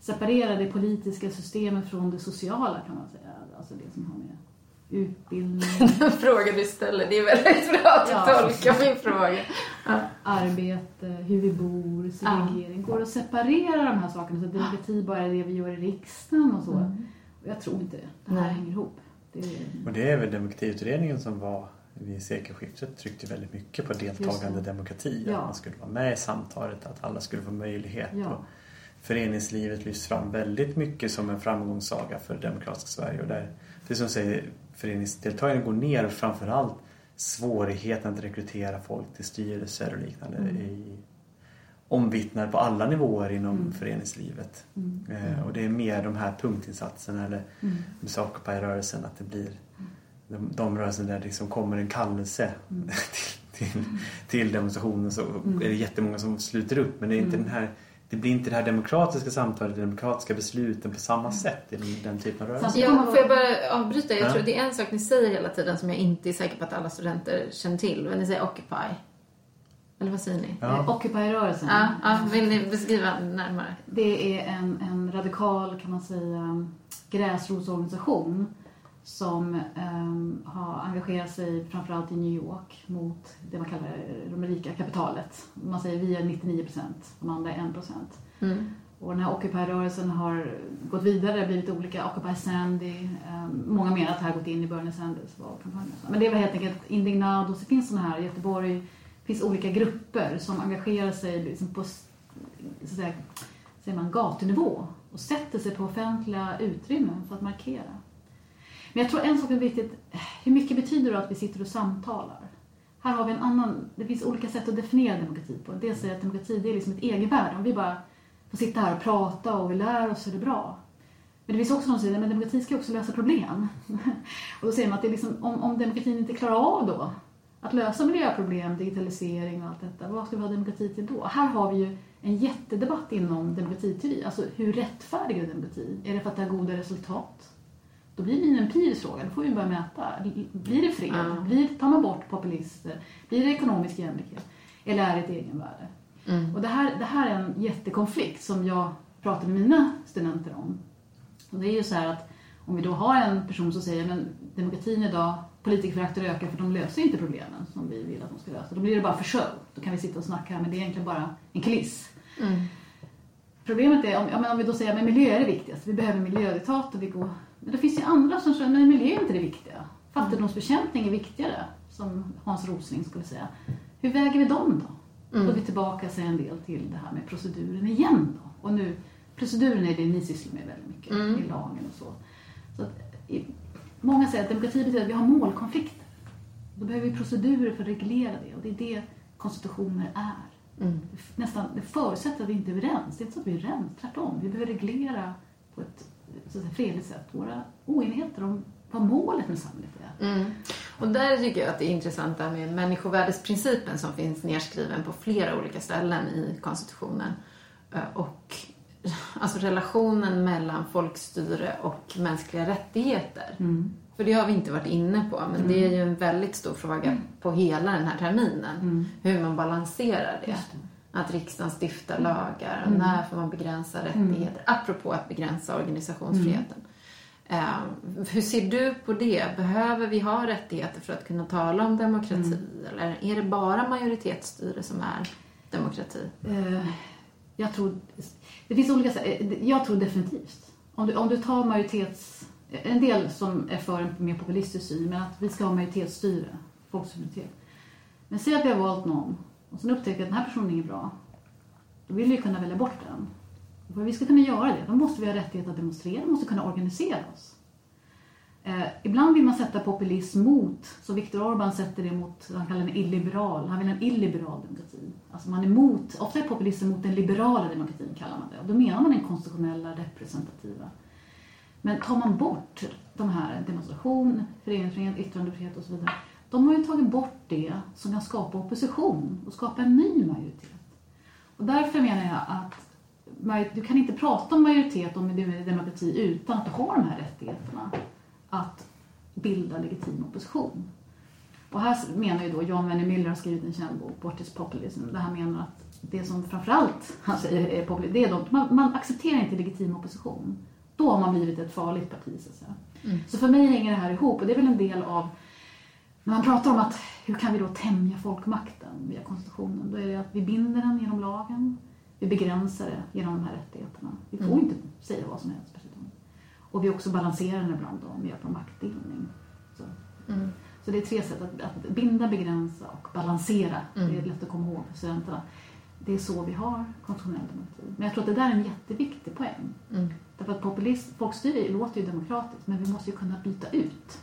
separera det politiska systemet från det sociala, kan man säga, alltså det som har med utbildning. Den fråga du ställer, det är väldigt bra att ja, tolka min fråga. Ja. Arbete, hur vi bor, segregering, går att separera de här sakerna så att demokrati bara är det vi gör i riksdagen och så. Mm. Jag tror inte det. Det här Nej. hänger ihop. Det är... Och det är väl demokratiutredningen som var vid sekelskiftet, tryckte väldigt mycket på deltagande demokrati. Ja. Att man skulle vara med i samtalet, att alla skulle få möjlighet. Ja. Och föreningslivet lyfts fram väldigt mycket som en framgångssaga för demokratiska Sverige. Och där, precis som säger, föreningsdeltagande går ner, och framförallt svårigheten att rekrytera folk till styrelser och liknande mm. i omvittnar på alla nivåer inom mm. föreningslivet. Mm. Eh, och det är mer de här punktinsatserna eller mm. saker på rörelsen, att det blir de, de rörelsen där det liksom kommer en kallelse mm. till, till, till demonstrationen, så mm. är det jättemånga som sluter upp, men det är inte mm. den här, det blir inte det här demokratiska samtalet, det demokratiska besluten på samma sätt i den typen av rörelser. Ja, får jag bara avbryta? Jag ja. tror det är en sak ni säger hela tiden som jag inte är säker på att alla studenter känner till, men ni säger Occupy. Eller vad säger ni? Ja. Occupy-rörelsen. Ja, ja, vill ni beskriva närmare? Det är en, en radikal, kan man säga, gräsrotsorganisation som eh, har engagerat sig framförallt i New York mot det man kallar det rika kapitalet. Man säger vi är nittionio procent, de andra är en procent. Mm. Och den här Occupy-rörelsen har gått vidare, det har blivit olika Occupy Sandy. Eh, många menar att det här gått in i Bernie Sanders valkampanjen. Men det var helt enkelt indignad, och så finns sådana här i Göteborg. Det finns olika grupper som engagerar sig liksom på, så att säga, säger man, gatunivå och sätter sig på offentliga utrymmen för att markera. Men jag tror en sak är viktigt. Hur mycket betyder det att vi sitter och samtalar? Här har vi en annan, det finns olika sätt att definiera demokrati på. Dels är att demokrati det är liksom ett egenvärde. Om vi bara får sitta här och prata och vi lär oss så är det bra. Men det finns också någon som säger att demokrati ska också lösa problem. Och då säger man att det är liksom, om, om demokratin inte klarar av då att lösa miljöproblem, digitalisering och allt detta, vad ska vi ha demokrati till då? Här har vi ju en jättedebatt inom demokratiteori. Alltså hur rättfärdig är demokrati? Är det för att det har goda resultat? Då blir det en empirisk fråga, då får vi börja mäta. Blir det fred? Mm. Blir, tar man bort populister? Blir det ekonomisk jämlikhet? Eller är det ett egenvärde? Mm. Och det här, det här är en jättekonflikt som jag pratar med mina studenter om. Och det är ju så här att om vi då har en person som säger men demokratin idag, politikerförakter ökar för de löser inte problemen som vi vill att de ska lösa. Då blir det bara för show. Då kan vi sitta och snacka här men det är egentligen bara en kuliss. Mm. Problemet är, om, ja, men om vi då säger men miljö är det viktigaste, vi behöver miljödetat och vi går... Men det finns ju andra som säger att miljö är inte det viktiga. Fattigdomsbekämpning är viktigare, som Hans Rosling skulle säga. Hur väger vi dem då? Mm. Då är vi tillbaka sig en del till det här med proceduren igen då. Och nu, proceduren är det ni sysslar med väldigt mycket mm. i lagen och så. Så att, i, många säger att demokrati betyder att vi har målkonflikter. Då behöver vi procedurer för att reglera det. Och det är det konstitutioner är. Mm. Nästan, det förutsätter att vi inte är överens. Det är inte så att vi är överens, tvärtom. Vi behöver reglera på ett... så ett fredligt sätt, våra oenigheter om vad målet med samhället är. Mm. Och där tycker jag att det är intressant där med människovärdesprincipen som finns nedskriven på flera olika ställen i konstitutionen. Och alltså relationen mellan folkstyre och mänskliga rättigheter. Mm. För det har vi inte varit inne på, men mm. det är ju en väldigt stor fråga mm. på hela den här terminen. Mm. Hur man balanserar det. Att riksdagen stiftar mm. lagar och när får man begränsa rättigheter mm. apropå att begränsa organisationsfriheten. Mm. Um, hur ser du på det? Behöver vi ha rättigheter för att kunna tala om demokrati? Mm. Eller är det bara majoritetsstyre som är demokrati? Uh, jag tror det finns olika jag tror definitivt. Om du, om du tar majoritets en del som är för en mer populistisk syn men att vi ska ha majoritetsstyre, folksuveränitet. Men säg att vi har valt någon och sen upptäcker jag att den här personen är bra. Då vill vi kunna välja bort den. Och för att vi ska kunna göra det, då måste vi ha rättighet att demonstrera. Vi måste kunna organisera oss. Eh, ibland vill man sätta populism mot, så Viktor Orbán sätter det mot, han kallar den illiberal. Han vill en illiberal demokrati. Alltså man är mot, ofta är populism mot den liberala demokratin kallar man det. Och då menar man den konstitutionella, representativa. Men tar man bort de här demonstration, föreningsfrihet, yttrandefrihet och så vidare. De har ju tagit bort det som kan skapa opposition och skapa en ny majoritet. Och därför menar jag att du kan inte prata om majoritet och demokrati utan att ha de här rättigheterna att bilda legitim opposition. Och här menar ju då Jan-Werner Müller har skrivit en känd bok, What is Populism, där han menar att det som framförallt han säger är populism, det är att man, man accepterar inte legitim opposition. Då har man blivit ett farligt parti så att säga. Mm. Så för mig hänger det här ihop och det är väl en del av när man pratar om att hur kan vi då tämja folkmakten via konstitutionen, då är det att vi binder den genom lagen, vi begränsar det genom de här rättigheterna. Vi får mm. inte säga vad som helst. Och vi också balanserar den ibland då, med hjälp av maktdelning. Så. Mm. Så det är tre sätt att, att binda, begränsa och balansera. Mm. Det är lätt att komma ihåg för studenterna. Det är så vi har konstitutionell demokrati. Men jag tror att det där är en jätteviktig poäng. Mm. Därför att populism, folkstyre låter ju demokratiskt, men vi måste ju kunna byta ut.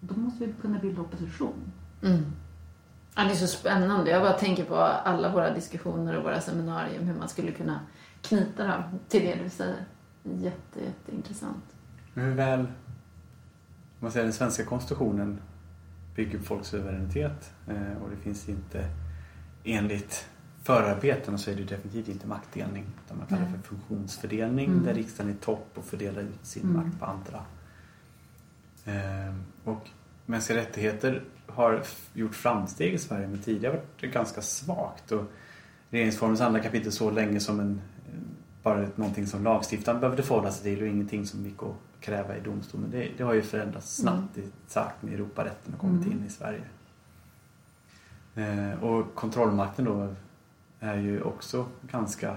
Då måste vi kunna bilda opposition. Mm. Ja, det är så spännande. Jag bara tänker på alla våra diskussioner och våra seminarier. Hur man skulle kunna knyta dem till det du säger. Jätte, jätteintressant. Men hur väl, om man säger den svenska konstitutionen bygger på folks suveränitet. Och det finns inte, enligt förarbeten så är det definitivt inte maktdelning. Utan man kallar det för funktionsfördelning. Mm. Där riksdagen är topp och fördelar ut sin mm. makt på andra. Och mänskliga rättigheter har gjort framsteg i Sverige, men tidigare har varit ganska svagt och regeringsformens andra kapitel så länge som en, bara någonting som lagstiftaren behövde förhålla sig till och ingenting som gick att kräva i domstolen. Det, det har ju förändrats snabbt mm. i takt med Europarätten och kommit mm. in i Sverige. Och kontrollmakten då är ju också ganska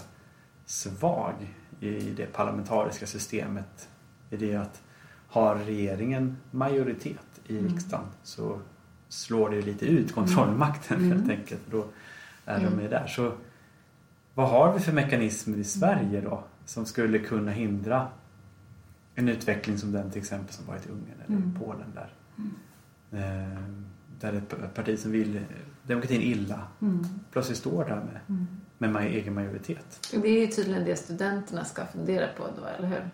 svag i det parlamentariska systemet i det att har regeringen majoritet i riksdagen mm. så slår det ju lite ut kontrollmakten mm. helt enkelt. Då är mm. de med där. Så vad har vi för mekanismer i Sverige då som skulle kunna hindra en utveckling som den till exempel som varit i Ungern eller mm. i Polen där. Mm. Eh, där ett parti som vill demokratin illa mm. plötsligt står där med, mm. med maj- egen majoritet. Det är ju tydligen det studenterna ska fundera på då, eller hur?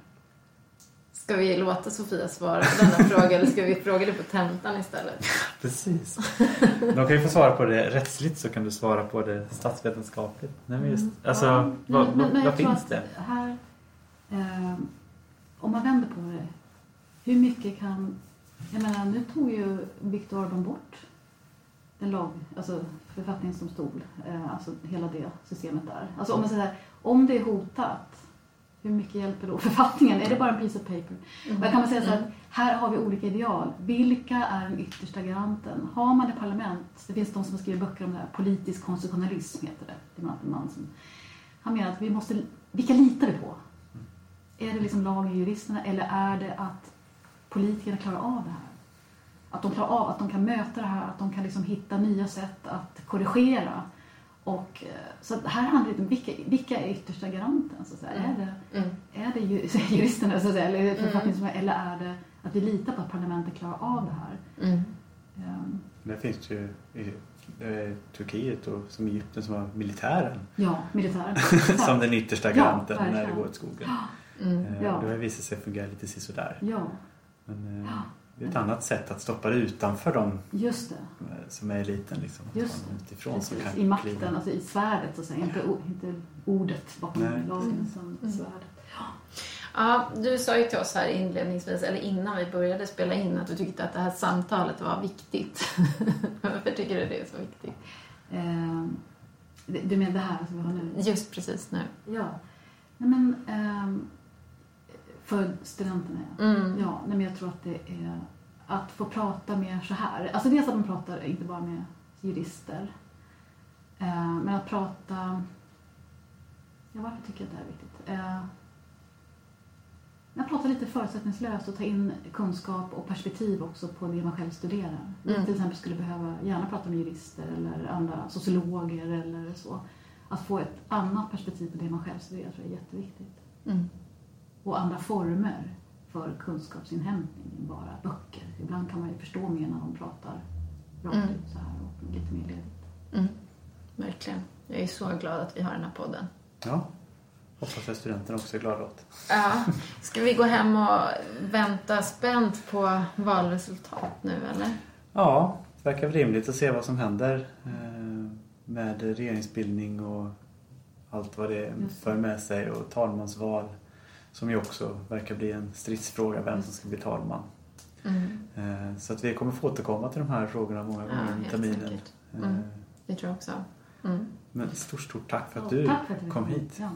Ska vi låta Sofia svara på denna fråga eller ska vi fråga det på tentan istället? Precis. De kan ju få svara på det rättsligt så kan du svara på det statsvetenskapligt. Nej men just, alltså ja, vad, nej, vad, nej, vad finns det? Här, eh, om man vänder på det, hur mycket kan, jag menar nu tog ju Viktor Orbán bort en lag, alltså författningsdomstol, eh, alltså hela det systemet där. Alltså om man säger här, om det är hotat, hur mycket hjälper då författningen? Är det bara en piece of paper? Mm. Där kan man säga så att här har vi olika ideal. Vilka är den yttersta garanten? Har man ett parlament, det finns de som skriver böcker om det här, politisk konstitutionalism heter det. Det är en man som, han menar att vi måste, vilka litar vi på? Är det liksom lagen, juristerna, eller är det att politikerna klarar av det här? Att de klarar av, att de kan möta det här, att de kan liksom hitta nya sätt att korrigera. Och, så här handlar det om vilka, vilka är yttersta garanten så att säga. Mm. Är det, mm. är det ju, juristerna så att säga, eller, är det mm. eller är det att vi litar på att parlamentet klarar av det här? Mm. Um. Det finns ju i eh, Turkiet och som Egypten som har militären. Ja, militären. som den yttersta garanten ja, när det går åt skogen. Mm. Eh, ja. Det har visat sig fungera lite sådär. Ja. Men eh, ja. Det är ett annat sätt att stoppa det utanför dem just det. Som är eliten. Liksom, just det. Utifrån som kan i makten, kliva. Alltså i svärdet. Så att säga. Inte, inte ordet bakom lagen som mm. svärdet. Ja. Ja, du sa ju till oss här inledningsvis, eller innan vi började spela in, att du tyckte att det här samtalet var viktigt. Varför tycker du det är så viktigt? Eh, du menar det här som vi har nu? Just precis nu. Ja, nej men... Ehm... För studenterna, mm. ja. Nej, men jag tror att det är att få prata mer så här. Alltså dels att man pratar inte bara med jurister. Eh, men att prata... Ja, varför tycker jag att det här är viktigt? Eh, jag pratar lite förutsättningslöst och ta in kunskap och perspektiv också på det man själv studerar. Mm. Till exempel skulle behöva gärna prata med jurister eller andra sociologer eller så. Att få ett annat perspektiv på det man själv studerar tror jag är jätteviktigt. Mm. Och andra former för kunskapsinhämtning än bara böcker. Ibland kan man ju förstå mer när de pratar rakt mm. ut så här och lite mer ledigt. Mm. Verkligen. Jag är så glad att vi har den här podden. Ja, hoppas att studenterna också är glada åt. Ja. Ska vi gå hem och vänta spänt på valresultat nu eller? Ja, det verkar rimligt att se vad som händer med regeringsbildning och allt vad det för med sig och talmansval. Som ju också verkar bli en stridsfråga vem som ska bli talman. Mm. Så att vi kommer få återkomma till de här frågorna många gånger ja, i terminen. Mm. Det tror jag också. Mm. Men stort, stort tack för att du ja, tack för att kom hit. Ja.